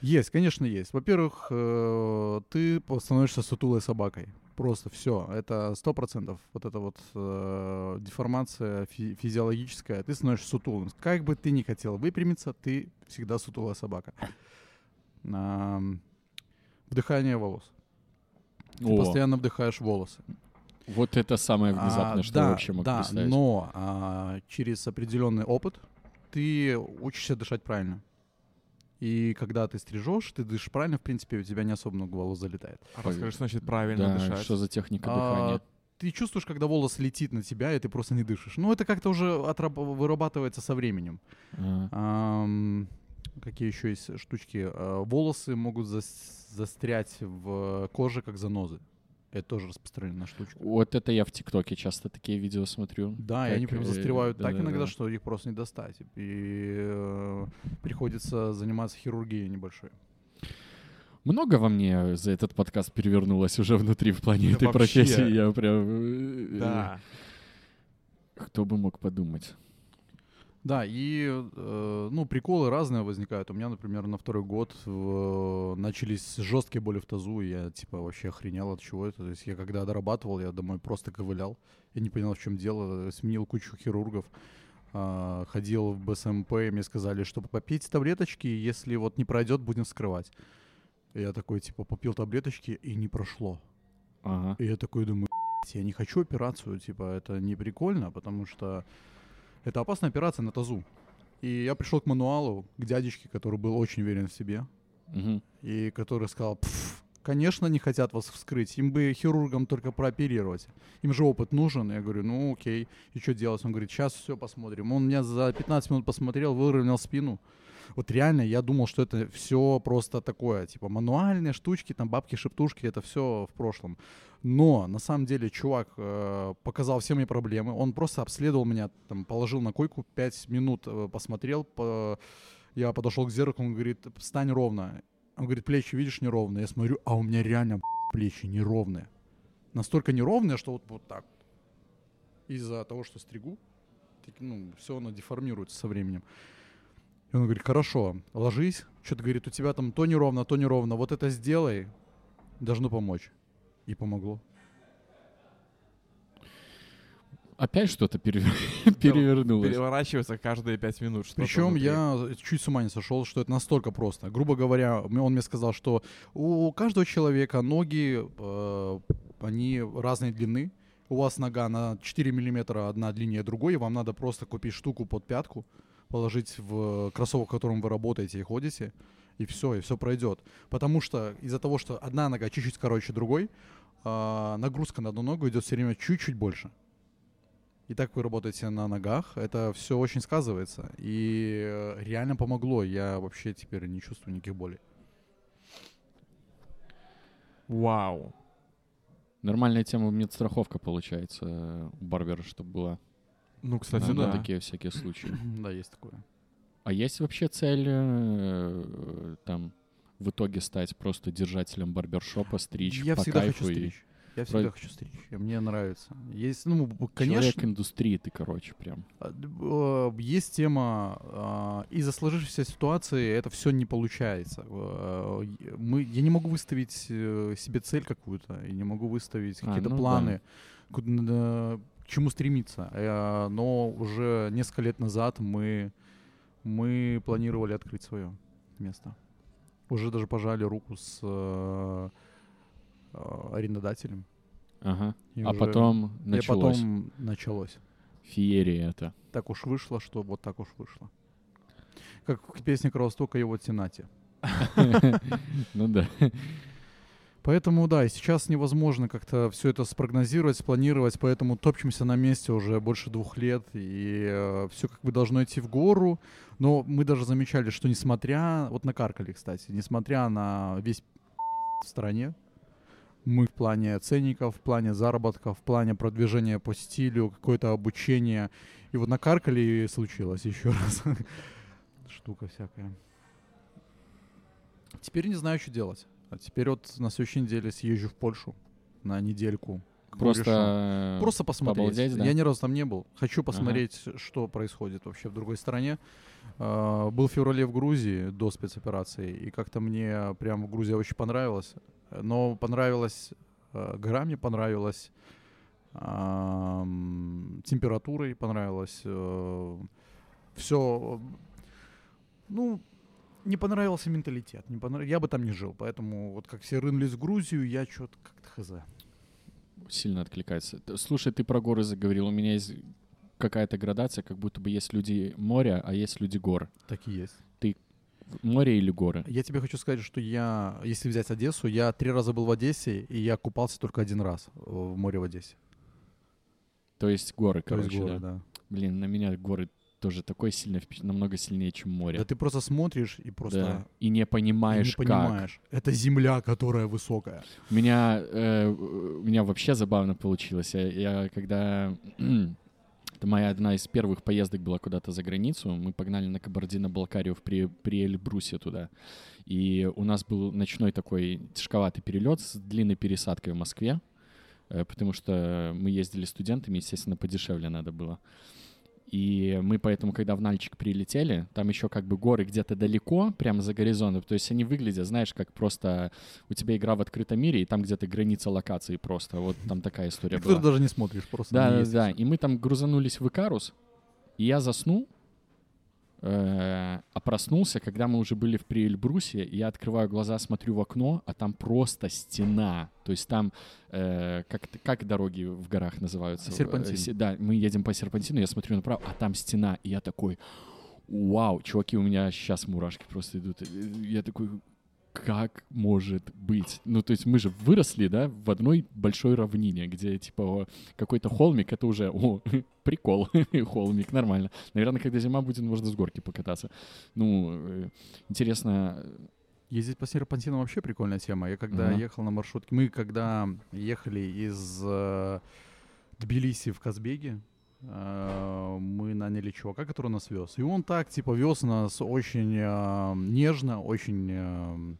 Есть, конечно, есть. Во-первых, ты становишься сутулой собакой. Просто все. Это сто процентов. Вот эта вот деформация фи- физиологическая. Ты становишься сутулым. Как бы ты ни хотел выпрямиться, ты всегда сутулая собака. Вдыхание волос. Ты О. постоянно вдыхаешь волосы. Вот это самое внезапное, а, что да, я вообще могу да, представить. Но а, через определенный опыт ты учишься дышать правильно. И когда ты стрижешь, ты дышишь правильно, в принципе, у тебя не особо много волос залетает. А расскажи, что значит правильно да, дышать? Что за техника дыхания? А, ты чувствуешь, когда волос летит на тебя, и ты просто не дышишь. Ну, это как-то уже отраб- вырабатывается со временем. А. А, какие еще есть штучки? А, волосы могут зас- застрять в коже, как занозы. Это тоже распространенная штучка. Вот это я в ТикТоке часто такие видео смотрю. Да, как... и они прям застревают э, так да, иногда, да. что их просто не достать. И э, приходится заниматься хирургией небольшой. Много во мне за этот подкаст перевернулось уже внутри в плане да этой вообще... профессии. Я прям... Да. Кто бы мог подумать. Да, и э, ну, приколы разные возникают. У меня, например, на второй год в, начались жесткие боли в тазу, и я типа вообще охренел от чего это. То есть я когда дорабатывал, я домой просто ковылял. Я не понял, в чем дело. Сменил кучу хирургов. Э, ходил в БСМП, и мне сказали, что попейте таблеточки, если вот не пройдет, будем вскрывать. И я такой, типа, попил таблеточки, и не прошло. Ага. И я такой думаю, я не хочу операцию, типа, это не прикольно, потому что... Это опасная операция на тазу. И я пришел к мануалу, к дядечке, который был очень уверен в себе. Угу. И который сказал, конечно, не хотят вас вскрыть. Им бы хирургам только прооперировать. Им же опыт нужен. Я говорю, ну окей, и что делать? Он говорит, сейчас все посмотрим. Он меня за пятнадцать минут посмотрел, выровнял спину. Вот реально я думал, что это все просто такое, типа мануальные штучки, там бабки-шептушки, это все в прошлом. Но на самом деле чувак э, показал все мои проблемы. Он просто обследовал меня, там, положил на койку, пять минут э, посмотрел. По... Я подошел к зеркалу, он говорит, встань ровно. Он говорит, плечи, видишь, неровные. Я смотрю, а у меня реально плечи неровные. Настолько неровные, что вот, вот так. Из-за того, что стригу, ну, все оно деформируется со временем. И он говорит, хорошо, ложись. Что-то, говорит, у тебя там то неровно, то неровно. Вот это сделай, должно помочь. И помогло. Опять что-то перевер... перевернулось. Переворачивается каждые пять минут. Что-то Причем внутри. Я чуть с ума не сошел, что это настолько просто. Грубо говоря, он мне сказал, что у каждого человека ноги, э, они разной длины. У вас нога на четыре миллиметра одна длиннее другой, и вам надо просто купить штуку под пятку, положить в кроссовок, в котором вы работаете и ходите, и все, и все пройдет. Потому что из-за того, что одна нога чуть-чуть короче другой, э, нагрузка на одну ногу идет все время чуть-чуть больше. И так вы работаете на ногах, это все очень сказывается. И реально помогло. Я вообще теперь не чувствую никаких болей. Вау. Нормальная тема медстраховка получается у барбера, чтобы была. Ну, кстати, да. Такие всякие случаи. Да, есть такое. А есть вообще цель там в итоге стать просто держателем барбершопа, стричь по кайфу и... Я всегда Про... хочу стричь, мне нравится. Есть, ну, конечно... Человек индустрии ты, короче, прям. Есть тема, из-за сложившейся ситуации это все не получается. Мы, я не могу выставить себе цель какую-то, я не могу выставить какие-то а, ну, планы, да. К чему стремиться. Но уже несколько лет назад мы, мы планировали открыть свое место. Уже даже пожали руку с... арендодателем. Ага. И а уже... потом началось. И потом началось. Феерия это. Так уж вышло, что вот так уж вышло. Как в песне Кровостока и его Тенате. Ну да. Поэтому, да, и сейчас невозможно как-то все это спрогнозировать, спланировать, поэтому топчемся на месте уже больше двух лет, и э, все как бы должно идти в гору. Но мы даже замечали, что несмотря... Вот накаркали, кстати. Несмотря на весь в стране, мы в плане ценников, в плане заработка, в плане продвижения по стилю, какое-то обучение. И вот накаркали, и случилось еще раз. Штука всякая. Теперь не знаю, что делать. А теперь вот на следующей неделе съезжу в Польшу на недельку. Просто, Просто посмотреть. Побалдеть, да? Я ни разу там не был. Хочу посмотреть, ага. Что происходит вообще в другой стране. Uh, был в феврале в Грузии до спецоперации, и как-то мне прям Грузия очень понравилась. Но понравилась uh, гора, мне понравилась uh, температурой, понравилось uh, все. Ну, не понравился менталитет. Не понрав... Я бы там не жил, поэтому вот как все рынулись в Грузию, я что-то как-то хз. Сильно откликается. Слушай, ты про горы заговорил, у меня есть... какая-то градация, как будто бы есть люди моря, а есть люди гор. Так и есть. Ты море или горы? Я тебе хочу сказать, что я, если взять Одессу, я три раза был в Одессе, и я купался только один раз в море в Одессе. То есть горы, То короче, есть горы, да? да. Блин, на меня горы тоже такое сильное, намного сильнее, чем море. Да ты просто смотришь и просто... Да. И не понимаешь, и не понимаешь. Как. Это земля, которая высокая. У меня, э, у меня вообще забавно получилось. Я, я когда... Это моя одна из первых поездок была куда-то за границу. Мы погнали на Кабардино-Балкарию при, при Эльбрусе туда. И у нас был ночной такой тяжковатый перелет с длинной пересадкой в Москве, потому что мы ездили студентами, естественно, подешевле надо было. И мы поэтому, когда в Нальчик прилетели, там еще как бы горы где-то далеко, прямо за горизонтом, то есть они выглядят, знаешь, как просто у тебя игра в открытом мире, и там где-то граница локации просто, вот там такая история была. Ты даже не смотришь, просто да, да, да, и мы там грузанулись в Икарус, и я заснул, а проснулся, когда мы уже были в Эльбрусе, и я открываю глаза, смотрю в окно, а там просто стена. То есть там, э, как, как дороги в горах называются? Серпантин. Да, мы едем по серпантину, я смотрю направо, а там стена. И я такой, вау, чуваки, у меня сейчас мурашки просто идут. Я такой... как может быть? Ну, то есть мы же выросли, да, в одной большой равнине, где, типа, какой-то холмик, это уже, о, прикол, холмик, нормально. Наверное, когда зима будет, можно с горки покататься. Ну, интересно... Ездить по серпантину вообще прикольная тема. Я когда uh-huh. ехал на маршрутке... Мы когда ехали из э, Тбилиси в Казбеге, э, мы наняли чувака, который нас вез. И он так, типа, вез нас очень э, нежно, очень... Э,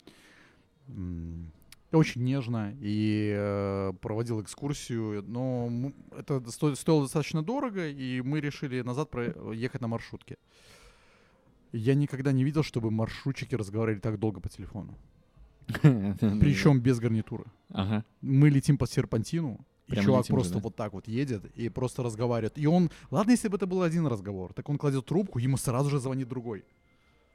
э, очень нежно. И э, проводил экскурсию. Но мы, это сто, стоило достаточно дорого, и мы решили назад проехать на маршрутке. Я никогда не видел, чтобы маршрутчики разговаривали так долго по телефону. Причем без гарнитуры. Ага. Мы летим по серпантину, прямо и чувак просто же, да? вот так вот едет и просто разговаривает. И он... Ладно, если бы это был один разговор, так он кладет трубку, ему сразу же звонит другой.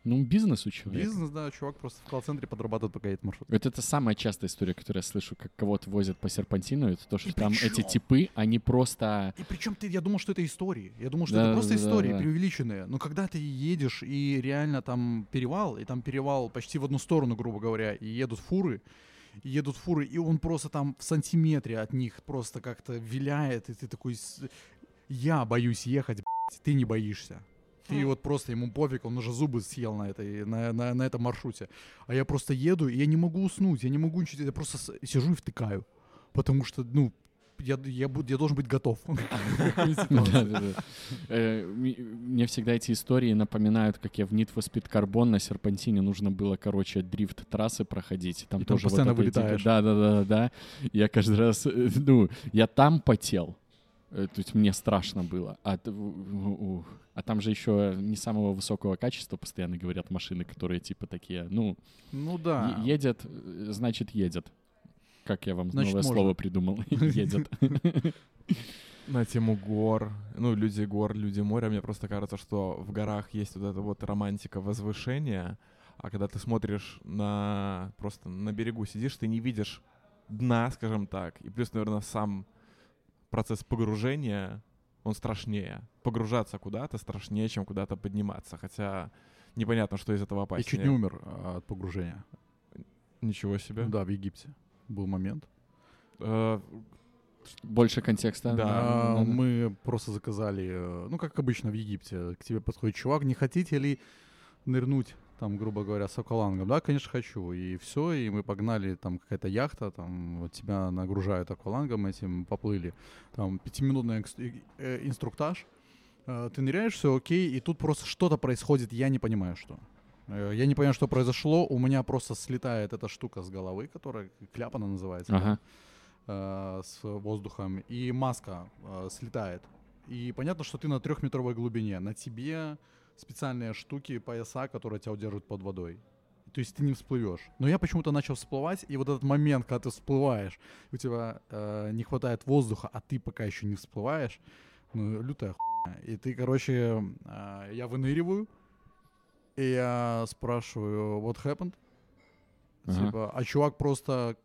Ну, бизнес у человека. Бизнес, да, чувак просто в колл-центре подрабатывает, пока едет маршрут. Вот это самая частая история, которую я слышу, как кого-то возят по серпантину, это то, что и там причем? эти типы, они просто... И причем ты, я думал, что это истории. Я думал, что да, это просто да, истории да. преувеличенные. Но когда ты едешь, и реально там перевал, и там перевал почти в одну сторону, грубо говоря, и едут фуры, и едут фуры, и он просто там в сантиметре от них просто как-то виляет, и ты такой... Я боюсь ехать, блядь, ты не боишься. И вот просто ему пофиг, он уже зубы съел на, этой, на, на, на этом маршруте. А я просто еду, и я не могу уснуть, я не могу ничего делать, я просто сижу и втыкаю. Потому что, ну, я, я, буду, я должен быть готов. Мне всегда эти истории напоминают, как я в Need for Speed Carbon на серпантине нужно было, короче, дрифт трассы проходить. Там тоже постоянно вылетаешь. Да-да-да. Я каждый раз, ну, я там потел. То есть мне страшно было. А, а там же еще не самого высокого качества постоянно говорят машины, которые типа такие, ну, ну да. е- едет, значит, едет. Как я вам значит, новое можно. слово придумал? Едет. На тему гор, ну, люди гор, люди моря. Мне просто кажется, что в горах есть вот эта вот романтика возвышения, а когда ты смотришь на... Просто на берегу сидишь, ты не видишь дна, скажем так. И плюс, наверное, сам... процесс погружения, он страшнее. Погружаться куда-то страшнее, чем куда-то подниматься. Хотя непонятно, что из этого опаснее. Я чуть не умер от погружения. Ничего себе. Да, в Египте был момент. Э-э- Больше контекста. Да. А, мы просто заказали, ну, как обычно в Египте, к тебе подходит чувак, не хотите ли нырнуть, там, грубо говоря, с аквалангом? Да, конечно, хочу. И все, и мы погнали, там, какая-то яхта, там, вот тебя нагружают аквалангом этим, поплыли. Там, пятиминутный инструктаж. Ты ныряешь, все окей, и тут просто что-то происходит, я не понимаю, что. Я не понимаю, что произошло, у меня просто слетает эта штука с головы, которая, кляп она называется, ага. да, с воздухом, и маска слетает. И понятно, что ты на трехметровой глубине, на тебе... специальные штуки, пояса, которые тебя удерживают под водой. То есть ты не всплывешь. Но я почему-то начал всплывать, и вот этот момент, когда ты всплываешь, у тебя э, не хватает воздуха, а ты пока еще не всплываешь, ну, лютая хуйня. И ты, короче, э, я выныриваю, и я спрашиваю, what happened? Uh-huh. Типа, а чувак просто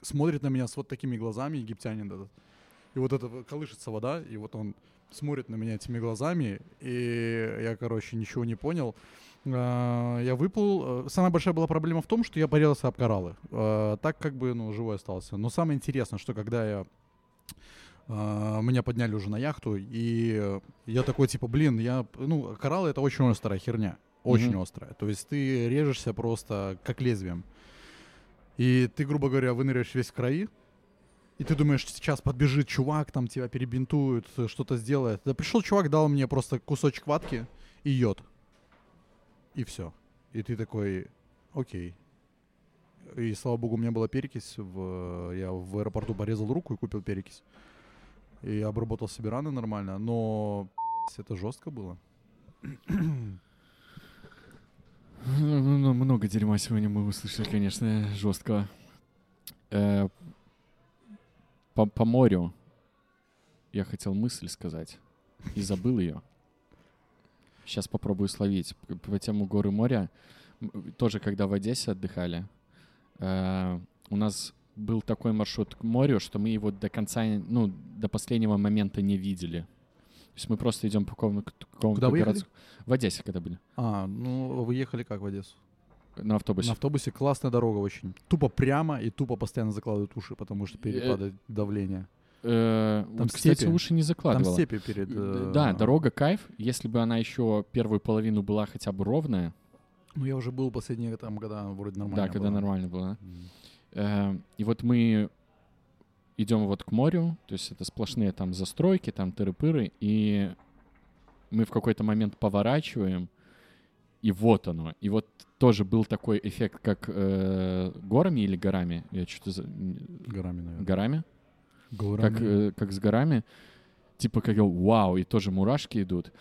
смотрит на меня с вот такими глазами, египтянин этот. И вот это колышется вода, и вот он смотрит на меня этими глазами, и я, короче, ничего не понял. Я выплыл. Самая большая была проблема в том, что я порезался об кораллы. Так как бы, ну, живой остался. Но самое интересное, что когда я... меня подняли уже на яхту, и я такой, типа, блин, я... Ну, кораллы — это очень острая херня. Очень mm-hmm. острая. То есть ты режешься просто как лезвием. И ты, грубо говоря, выныряешь весь в крови. И ты думаешь, сейчас подбежит чувак, там тебя перебинтуют, что-то сделает. Да пришел чувак, дал мне просто кусочек ватки и йод. И все. И ты такой, окей. И, слава богу, у меня была перекись. В... Я в аэропорту порезал руку и купил перекись. И обработал себе раны нормально. Но это жестко было. Ну, много дерьма сегодня мы услышали, конечно, жестко. По, по морю я хотел мысль сказать и забыл ее. Сейчас попробую словить. По, по тему горы моря. Тоже, когда в Одессе отдыхали, э, у нас был такой маршрут к морю, что мы его до конца, ну, до последнего момента не видели. То есть мы просто идем по какому-то городскому... Куда вы ехали? В Одессе когда были. А, ну вы ехали как в Одессу? На автобусе. На автобусе классная дорога очень. Тупо прямо и тупо постоянно закладывают уши, потому что перепадает э... давление. Э... Там вот, степи. Кстати, уши не закладывала. Там степи перед... Э... Да, дорога кайф. Если бы она еще первую половину была хотя бы ровная. Ну, я уже был последние там, когда вроде нормально было. Да, когда была. нормально было. Mm. Э... И вот мы идем вот к морю, то есть это сплошные там застройки, там тыры-пыры, и мы в какой-то момент поворачиваем, и вот оно. И вот тоже был такой эффект, как э, горами или горами? Я что-то за... Горами, наверное. Горами? Горами. Как, э, как с горами. Типа как вау, и тоже мурашки идут.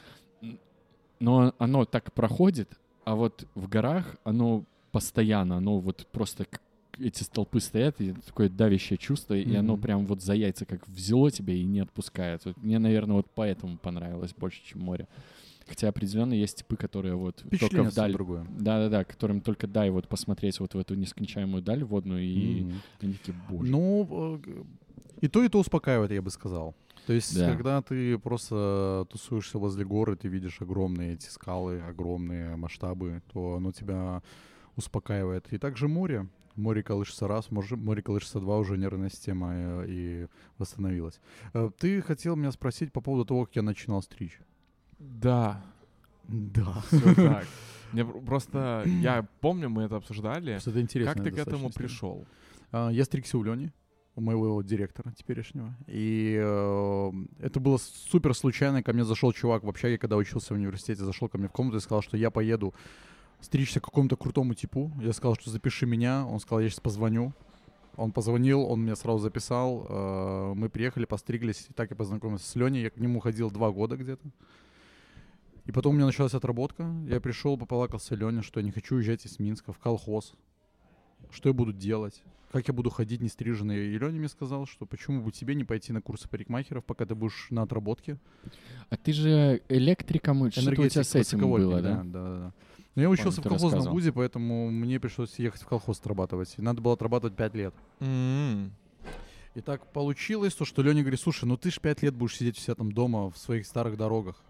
Но оно так проходит, а вот в горах оно постоянно, оно вот просто... Эти столпы стоят, и такое давящее чувство, mm-hmm. и оно прям вот за яйца как взяло тебя и не отпускает. Вот мне, наверное, вот поэтому понравилось больше, чем море. Хотя определенно есть типы, которые вот только вдаль... другое. Да-да-да, которым только дай вот посмотреть вот в эту нескончаемую даль водную, и mm-hmm. они такие, боже. Ну, и то, и то успокаивает, я бы сказал. То есть, да. когда ты просто тусуешься возле горы, ты видишь огромные эти скалы, огромные масштабы, то оно тебя успокаивает. И также море. Море колышется раз, море колышется два, уже нервная система и восстановилась. Ты хотел меня спросить по поводу того, как я начинал стричь. Да. Да. Все так. Мне просто... Я помню, мы это обсуждали. Что-то интересное. Как ты к этому пришел? Я стригся у Лени, у моего директора теперешнего. И э, это было супер случайно. Ко мне зашел чувак в общаге, когда учился в университете. Зашел ко мне в комнату и сказал, что я поеду стричься к какому-то крутому типу. Я сказал, что запиши меня. Он сказал, я сейчас позвоню. Он позвонил, он меня сразу записал. Мы приехали, постриглись. И так я познакомился с Леней. Я к нему ходил два года где-то. И потом у меня началась отработка. Я пришел, поплакался Лене, что я не хочу уезжать из Минска в колхоз. Что я буду делать? Как я буду ходить не стриженный? И Леня мне сказал, что почему бы тебе не пойти на курсы парикмахеров, пока ты будешь на отработке. А ты же электриком, что-то у тебя с этим было, да? Да, да, да. Но я учился Помню, в колхозном вузе, поэтому мне пришлось ехать в колхоз отрабатывать. И надо было отрабатывать пять лет. Mm-hmm. И так получилось то, что Леня говорит, слушай, ну ты ж пять лет будешь сидеть у себя там дома в своих старых дорогах.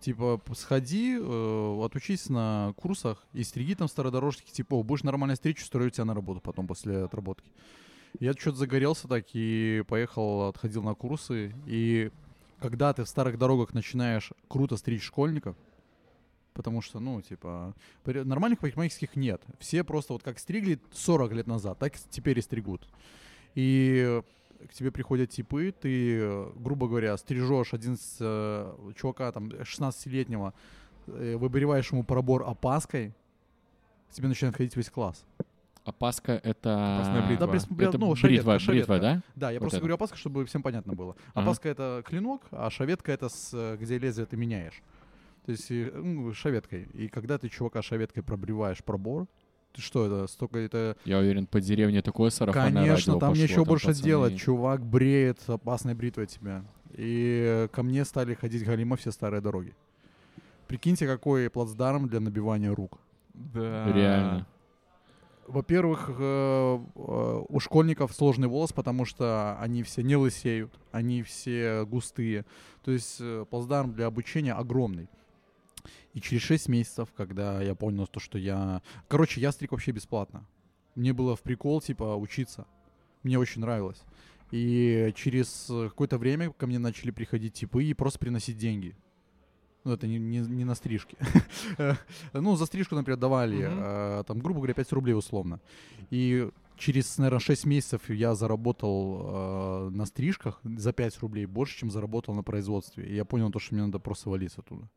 Типа, сходи, э, отучись на курсах и стриги там стародорожки, типа, будешь нормально стричь, устрою тебя на работу потом после отработки. Я что-то загорелся так и поехал, отходил на курсы. И когда ты в старых дорогах начинаешь круто стричь школьников, потому что, ну, типа, нормальных парикмахерских нет. Все просто вот как стригли сорок лет назад, так теперь и стригут. И к тебе приходят типы, ты, грубо говоря, стрижешь одиннадцать, чувака, там, шестнадцатилетнего, выбриваешь ему пробор опаской, к тебе начинает ходить весь класс. Опаска — это... Бритва. Да, пресс... это ну, бритва, шаветка, бритва, шаветка. Да? Да, я вот просто это. говорю опаска, чтобы всем понятно было. Опаска ага. — это клинок, а шаветка — это с... где лезвие ты меняешь. То есть, ну, шаветкой. И когда ты чувака шаветкой пробриваешь пробор, ты что это? Столько это... Я уверен, по деревне такое сарафанное радио пошло. Конечно, там нечего больше пацаны... делать. Чувак бреет опасной бритвой тебя. И ко мне стали ходить галимы все старые дороги. Прикиньте, какой плацдарм для набивания рук. Да. Реально. Во-первых, у школьников сложный волос, потому что они все не лысеют, они все густые. То есть плацдарм для обучения огромный. И через шесть месяцев, когда я понял то, что я... Короче, я стриг вообще бесплатно. Мне было в прикол, типа, учиться. Мне очень нравилось. И через какое-то время ко мне начали приходить типы и просто приносить деньги. Ну, это не, не, не на стрижке. Ну, за стрижку, например, давали, mm-hmm. э, там, грубо говоря, пять рублей условно. И через, наверное, шесть месяцев я заработал э, на стрижках за пять рублей больше, чем заработал на производстве. И я понял то, что мне надо просто валить оттуда.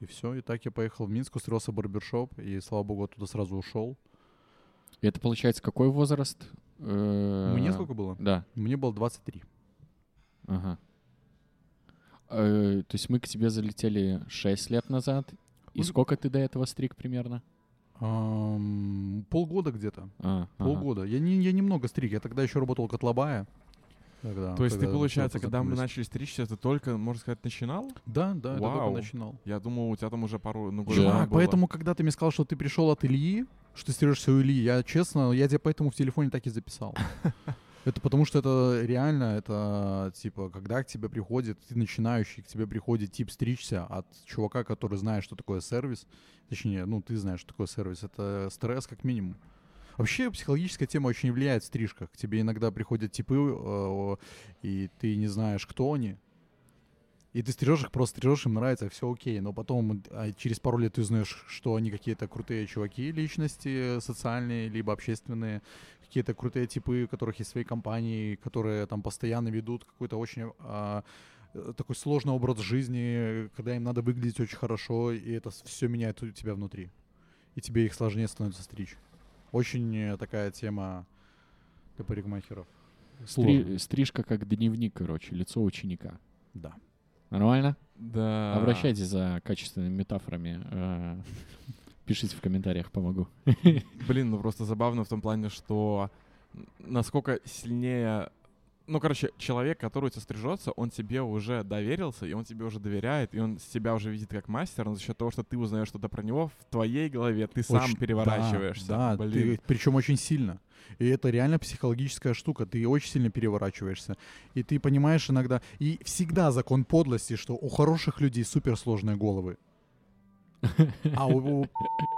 И все, и так я поехал в Минск, устроился в барбершоп, и, слава богу, оттуда сразу ушел. И это, получается, какой возраст? Мне сколько было? Да. Мне было двадцать три. Ага. Э, то есть мы к тебе залетели шесть лет назад. И сколько ты до этого стриг примерно? Эм, полгода где-то. А, полгода. Ага. Я, не, я немного стриг. Я тогда еще работал котлобая. Тогда, то есть ты, получается, когда мы начали стричься, ты только, можно сказать, начинал? Да, да, я только начинал. Я думал, у тебя там уже пару... Ну, да, было. Поэтому, когда ты мне сказал, что ты пришел от Ильи, что ты стрижешься у Ильи, я, честно, я тебя поэтому в телефоне так и записал. Это потому что это реально, это типа, когда к тебе приходит, ты начинающий, к тебе приходит тип стричься от чувака, который знает, что такое сервис. Точнее, ну, ты знаешь, что такое сервис. Это стресс как минимум. Вообще психологическая тема очень влияет в стрижках. К тебе иногда приходят типы, и ты не знаешь, кто они. И ты стрижешь их, просто стрижешь, им нравится, все окей. Но потом через пару лет ты узнаешь, что они какие-то крутые чуваки, личности социальные, либо общественные, какие-то крутые типы, у которых есть свои компании, которые там постоянно ведут какой-то очень а, такой сложный образ жизни, когда им надо выглядеть очень хорошо, и это все меняет у тебя внутри. И тебе их сложнее становится стричь. Очень такая тема для парикмахеров. Стри- стрижка как дневник, короче, лицо ученика. Да. Нормально? Да. Обращайтесь за качественными метафорами. Пишите в комментариях, помогу. Блин, ну просто забавно в том плане, что насколько сильнее... Ну, короче, человек, который у тебя стрижется, он тебе уже доверился, и он тебе уже доверяет, и он себя уже видит как мастер, но за счет того, что ты узнаешь что-то про него, в твоей голове ты очень... сам переворачиваешься. Да, да, ты, причем очень сильно. И это реально психологическая штука. Ты очень сильно переворачиваешься. И ты понимаешь иногда... И всегда закон подлости, что у хороших людей суперсложные головы. А у, у,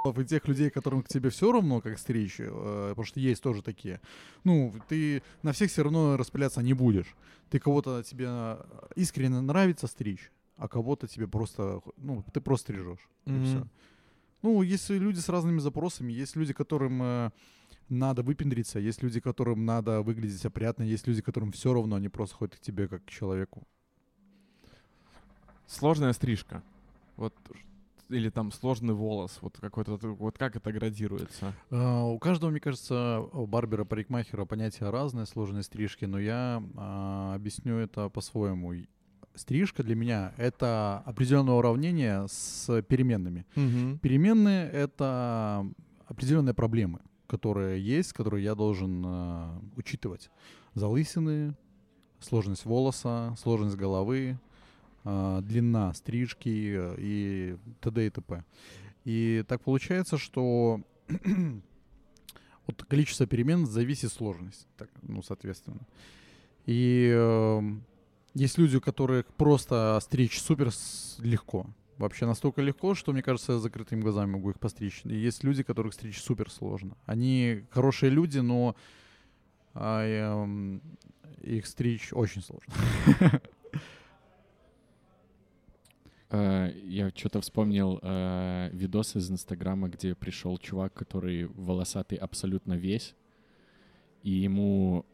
у тех людей, которым к тебе все равно, как стричь, э, потому что есть тоже такие, ну, ты на всех все равно распыляться не будешь. Ты кого-то, тебе искренне нравится стричь, а кого-то тебе просто, ну, ты просто стрижешь. Mm-hmm. И все. Ну, есть люди с разными запросами, есть люди, которым э, надо выпендриться, есть люди, которым надо выглядеть опрятно, есть люди, которым все равно, они просто ходят к тебе как к человеку. Сложная стрижка. Вот... Или там сложный волос, вот какой-то, вот как это градируется? Uh, у каждого, мне кажется, барбера, парикмахера понятия разные, сложные стрижки, но я uh, объясню это по-своему. Стрижка для меня — это определенное уравнение с переменными. Uh-huh. Переменные — это определенные проблемы, которые есть, которые я должен uh, учитывать. Залысины, сложность волоса, сложность головы, длина стрижки и т.д. и т.п. И так получается, что от количества перемен зависит сложность, так, ну, соответственно. И э, есть люди, у которых просто стричь супер легко. Вообще настолько легко, что, мне кажется, я закрытыми глазами могу их постричь. И есть люди, которых стричь супер сложно. Они хорошие люди, но э, э, их стричь очень сложно. Uh, я что-то вспомнил uh, видос из Инстаграма, где пришел чувак, который волосатый абсолютно весь, и ему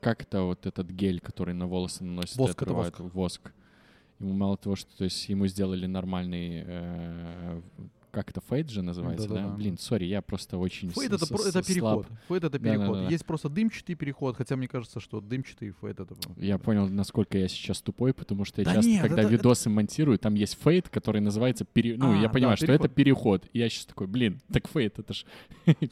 как это вот этот гель, который на волосы наносит, воск, отрывает, это воск. воск. Ему мало того, что, то есть ему сделали нормальный, uh, как это, фейд же называется, да? да? Блин, сори, я просто очень фейд с- это, с- это переход. Фейд это переход. Да, да, да, Есть да. просто дымчатый переход, хотя мне кажется, что дымчатый фейд это... Я понял, насколько я сейчас тупой, потому что я да часто, нет, когда это, видосы это... монтирую, там есть фейд, который называется... Пере... Ну, а, я понимаю, да, что переход. Это переход. И я сейчас такой, блин, так фейд, это ж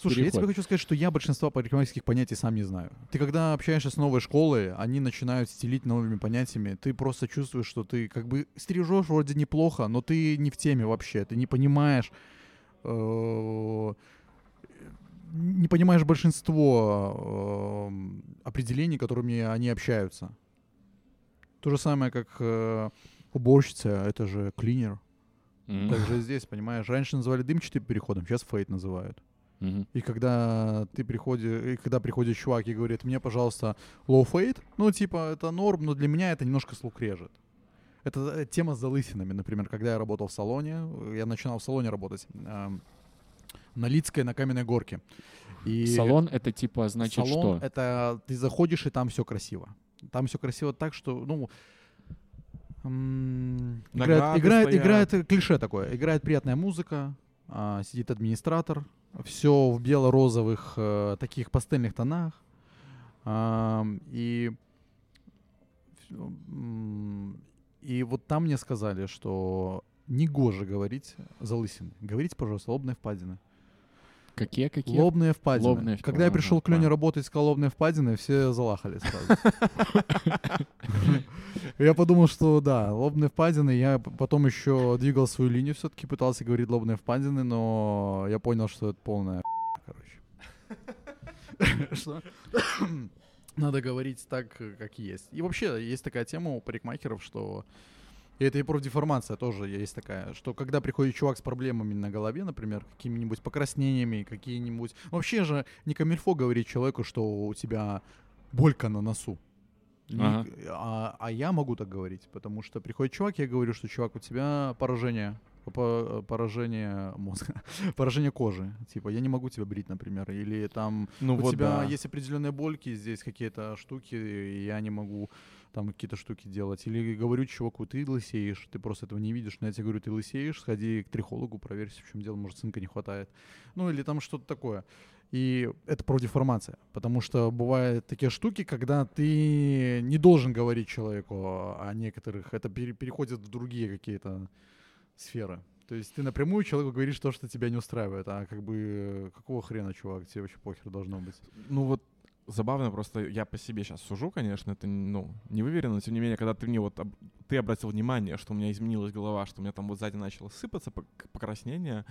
Слушай, я тебе хочу сказать, что я большинство парикмахерских понятий сам не знаю. Ты когда общаешься с новой школой, они начинают стелить новыми понятиями, ты просто чувствуешь, что ты как бы стрижешь вроде неплохо, но ты не в теме вообще, ты не понимаешь, не понимаешь большинство определений, которыми они общаются. То же самое, как уборщица, это же клинер. Mm-hmm. Также здесь, понимаешь, раньше называли дымчатым переходом, сейчас фейт называют. Mm-hmm. И когда ты приходишь, и когда приходит чувак и говорит, мне, пожалуйста, low fade, ну, типа, это норм, но для меня это немножко слух режет. Это тема с залысинами, например, когда я работал в салоне, я начинал в салоне работать, э, на Лицкой, на Каменной горке. И салон — это типа, значит, салон, что? Салон — это ты заходишь, и там все красиво. Там все красиво так, что, ну, м- играет, играет, играет клише такое, играет приятная музыка, э, сидит администратор, все в бело-розовых э, таких пастельных тонах, э, и... Э, И вот там мне сказали, что негоже говорить залысины. Говорите, пожалуйста, лобные впадины. Какие, какие? Лобные впадины. Лобные впадины. Когда я пришел к Лене работать, сказал лобные впадины, все залахали сразу. Я подумал, что да, лобные впадины. Я потом еще двигал свою линию, все-таки пытался говорить лобные впадины, но я понял, что это полная... Короче. Что? Надо говорить так, как есть. И вообще, есть такая тема у парикмахеров, что... И это и профдеформация тоже есть такая, что когда приходит чувак с проблемами на голове, например, какими-нибудь покраснениями, какие-нибудь... Вообще же не камильфо говорить человеку, что у тебя болька на носу. Ага. И... А, а я могу так говорить, потому что приходит чувак, я говорю, что, чувак, у тебя поражение... поражение мозга, поражение кожи. Типа, я не могу тебя брить, например. Или там ну у вот тебя да. есть определенные больки, здесь какие-то штуки, и я не могу там какие-то штуки делать. Или говорю чуваку, ты лысеешь, ты просто этого не видишь. Но я тебе говорю, ты лысеешь, сходи к трихологу, проверь, в чем дело, может, цинка не хватает. Ну, или там что-то такое. И это профдеформация, потому что бывают такие штуки, когда ты не должен говорить человеку о некоторых. Это переходит в другие какие-то сфера. То есть ты напрямую человеку говоришь то, что тебя не устраивает, а как бы какого хрена, чувак, тебе вообще похер должно быть. Ну вот забавно просто, я по себе сейчас сужу, конечно, это ну, не выверено, но тем не менее, когда ты мне вот, ты обратил внимание, что у меня изменилась голова, что у меня там вот сзади начало сыпаться покраснение,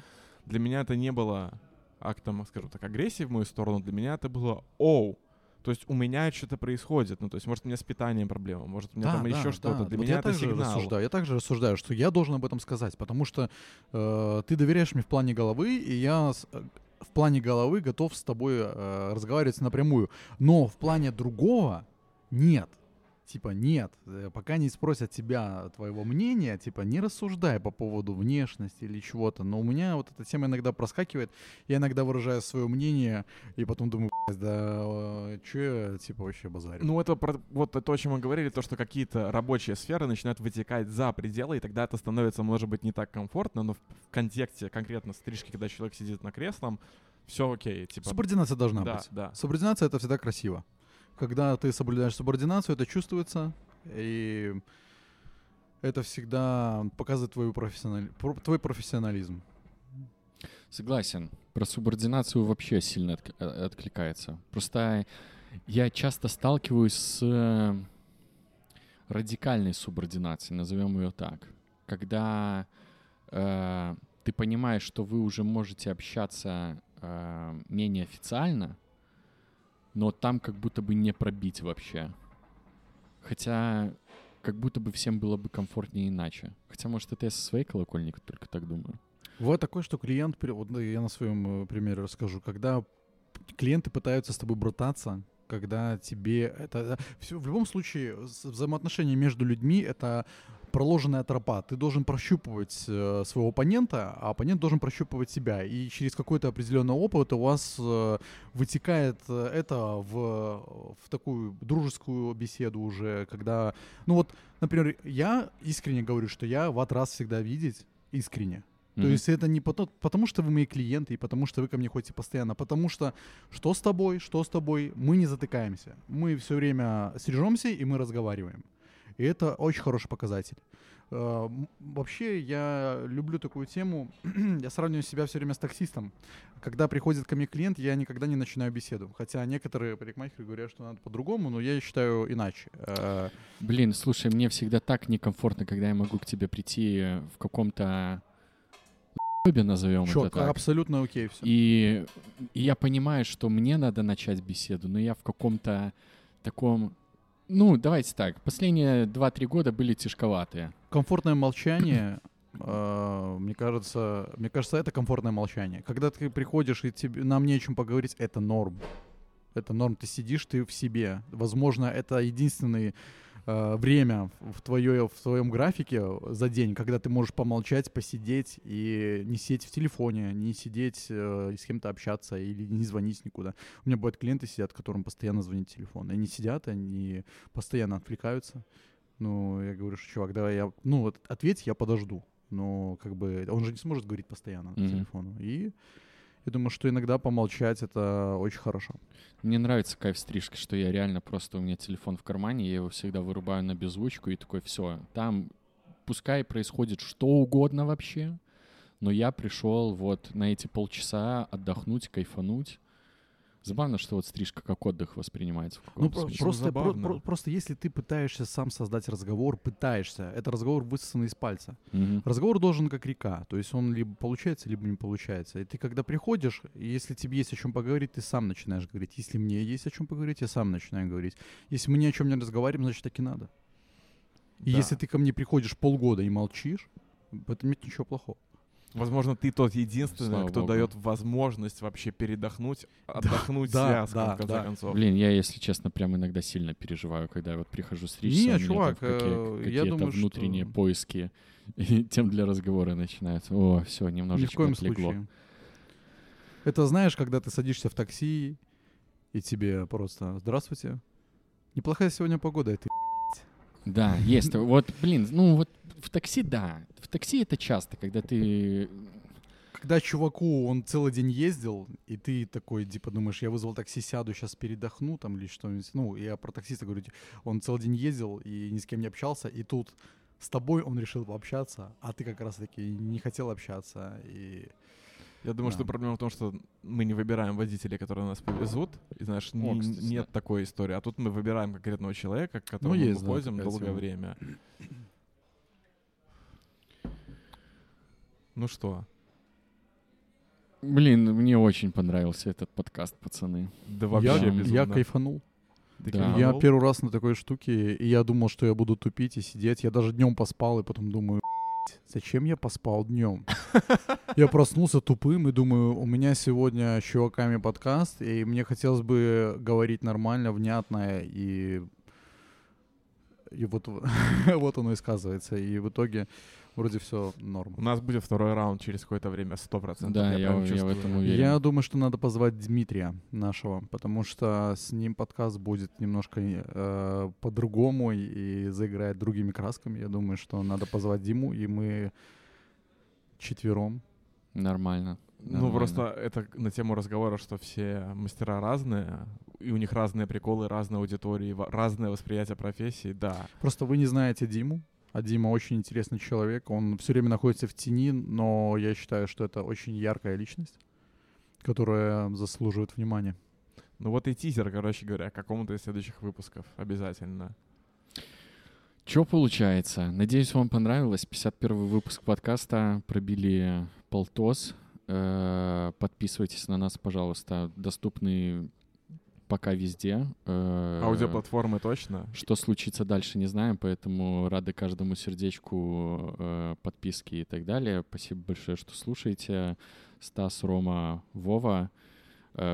для меня это не было актом, скажу так, агрессии в мою сторону, для меня это было оу. То есть у меня что-то происходит. Ну, то есть, может, у меня с питанием проблема, может, у меня да, там да, еще да. что-то. Для вот меня я это также сигнал. Рассуждаю, я также рассуждаю, что я должен об этом сказать, потому что э, ты доверяешь мне в плане головы, и я с, в плане головы готов с тобой э, разговаривать напрямую. Но в плане другого нет. Типа, нет, пока не спросят тебя твоего мнения, типа, не рассуждай по поводу внешности или чего-то. Но у меня вот эта тема иногда проскакивает. Я иногда выражаю свое мнение, и потом думаю, да, че я, типа, вообще базарю. Ну, это вот то, о чем мы говорили, то, что какие-то рабочие сферы начинают вытекать за пределы, и тогда это становится, может быть, не так комфортно, но в контексте конкретно стрижки, когда человек сидит на креслом, все окей. Типа... Субординация должна да, быть. Да. Субординация — это всегда красиво. Когда ты соблюдаешь субординацию, это чувствуется, и это всегда показывает твой, профессионали... твой профессионализм. Согласен. Про субординацию вообще сильно отк... откликается. Просто я часто сталкиваюсь с радикальной субординацией, назовем ее так. Когда э, ты понимаешь, что вы уже можете общаться э, менее официально, но там как будто бы не пробить вообще. Хотя как будто бы всем было бы комфортнее иначе. Хотя, может, это я со своей колокольни только так думаю. Вот такое, что клиент... Вот я на своем примере расскажу. Когда клиенты пытаются с тобой брататься, когда тебе... это все, в любом случае, взаимоотношения между людьми — это проложенная тропа. Ты должен прощупывать своего оппонента, а оппонент должен прощупывать себя. И через какой-то определенный опыт у вас вытекает это в, в такую дружескую беседу уже, когда... Ну вот, например, я искренне говорю, что я в отрас всегда видеть искренне. Mm-hmm. То есть это не потому, потому, что вы мои клиенты, и потому, что вы ко мне ходите постоянно, потому что что с тобой, что с тобой, мы не затыкаемся. Мы все время стрижемся, и мы разговариваем. И это очень хороший показатель. Вообще, я люблю такую тему. Я сравниваю себя все время с таксистом. Когда приходит ко мне клиент, я никогда не начинаю беседу. Хотя некоторые парикмахеры говорят, что надо по-другому, но я считаю иначе. Блин, слушай, мне всегда так некомфортно, когда я могу к тебе прийти в каком-то... назовем Чё, это так. Абсолютно окей все. И, и я понимаю, что мне надо начать беседу, но я в каком-то таком... Ну, давайте так. Последние два-три года были тяжковатые. Комфортное молчание, э, мне кажется, мне кажется, это комфортное молчание. Когда ты приходишь, и тебе, нам не о чем поговорить, это норм. Это норм. Ты сидишь, ты в себе. Возможно, это единственное э, время в, твое, в твоем графике за день, когда ты можешь помолчать, посидеть и не сидеть в телефоне, не сидеть э, с кем-то общаться или не звонить никуда. У меня бывают клиенты сидят, которым постоянно звонит телефон. Они сидят, они постоянно отвлекаются. Ну, я говорю, что, чувак, давай я... Ну, ответь, я подожду. Но как бы он же не сможет говорить постоянно mm-hmm. по телефону. И... Я думаю, что иногда помолчать — это очень хорошо. Мне нравится кайф стрижки, что я реально просто... У меня телефон в кармане, я его всегда вырубаю на беззвучку и такой, все, там пускай происходит что угодно вообще, но я пришел вот на эти полчаса отдохнуть, кайфануть. Забавно, что вот стрижка как отдых воспринимается в каком-то ну, смысле. Просто, про, про, просто если ты пытаешься сам создать разговор, пытаешься, это разговор высосанный из пальца. Mm-hmm. Разговор должен как река, то есть он либо получается, либо не получается. И ты когда приходишь, если тебе есть о чем поговорить, ты сам начинаешь говорить. Если мне есть о чем поговорить, я сам начинаю говорить. Если мы ни о чем не разговариваем, значит так и надо. И да. Если ты ко мне приходишь полгода и молчишь, в этом нет ничего плохого. Возможно, ты тот единственный, Слава кто Богу. Дает возможность вообще передохнуть, отдохнуть да, связком, да, в конце да. концов. Блин, я, если честно, прям иногда сильно переживаю, когда я вот прихожу стричься, не, у меня чувак, там какие, какие-то думаю, внутренние что... поиски тем для разговора начинаются. О, все, немножечко отлегло. Это знаешь, когда ты садишься в такси, и тебе просто «Здравствуйте, неплохая сегодня погода, и ты...» Да, есть. Вот, блин, ну вот в такси, да. В такси это часто, когда ты... Когда чуваку, он целый день ездил, и ты такой, типа, думаешь, я вызвал такси, сяду, сейчас передохну там или что-нибудь. Ну, я про таксиста говорю, он целый день ездил и ни с кем не общался, и тут с тобой он решил пообщаться, а ты как раз-таки не хотел общаться, и... Я думаю, да. что проблема в том, что мы не выбираем водителей, которые нас повезут, и, знаешь, О, н- кстати, нет да. такой истории. А тут мы выбираем конкретного человека, к которому ну, есть, мы ходим да, долгое тема. Время. Ну что? Блин, мне очень понравился этот подкаст, пацаны. Да вообще я, безумно. Я кайфанул. Да. Я первый раз на такой штуке, и я думал, что я буду тупить и сидеть. Я даже днем поспал, и потом думаю... Зачем я поспал днем? Я проснулся тупым и думаю, у меня сегодня с чуваками подкаст, и мне хотелось бы говорить нормально, внятно, и, и вот, вот оно и сказывается. И в итоге вроде все норм. У нас будет второй раунд через какое-то время, сто процентов. Да, я, я, я в этом уверен. Я думаю, что надо позвать Дмитрия нашего, потому что с ним подкаст будет немножко э, по-другому и заиграет другими красками. Я думаю, что надо позвать Диму, и мы четвером. Нормально. Ну, Нормально. Просто это на тему разговора, что все мастера разные, и у них разные приколы, разные аудитории, разное восприятие профессии, да. Просто вы не знаете Диму. А Дима очень интересный человек, он все время находится в тени, но я считаю, что это очень яркая личность, которая заслуживает внимания. Ну вот и тизер, короче говоря, к какому-то из следующих выпусков обязательно. Че получается? Надеюсь, вам понравилось. пятьдесят первый выпуск подкаста, пробили полтос. Подписывайтесь на нас, пожалуйста. Доступны... Пока везде. Аудиоплатформы точно. Что случится дальше, не знаем, поэтому рады каждому сердечку, подписке и так далее. Спасибо большое, что слушаете. Стас, Рома, Вова.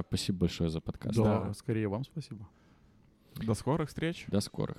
Спасибо большое за подкаст. Да, да. Скорее вам спасибо. До скорых встреч. До скорых.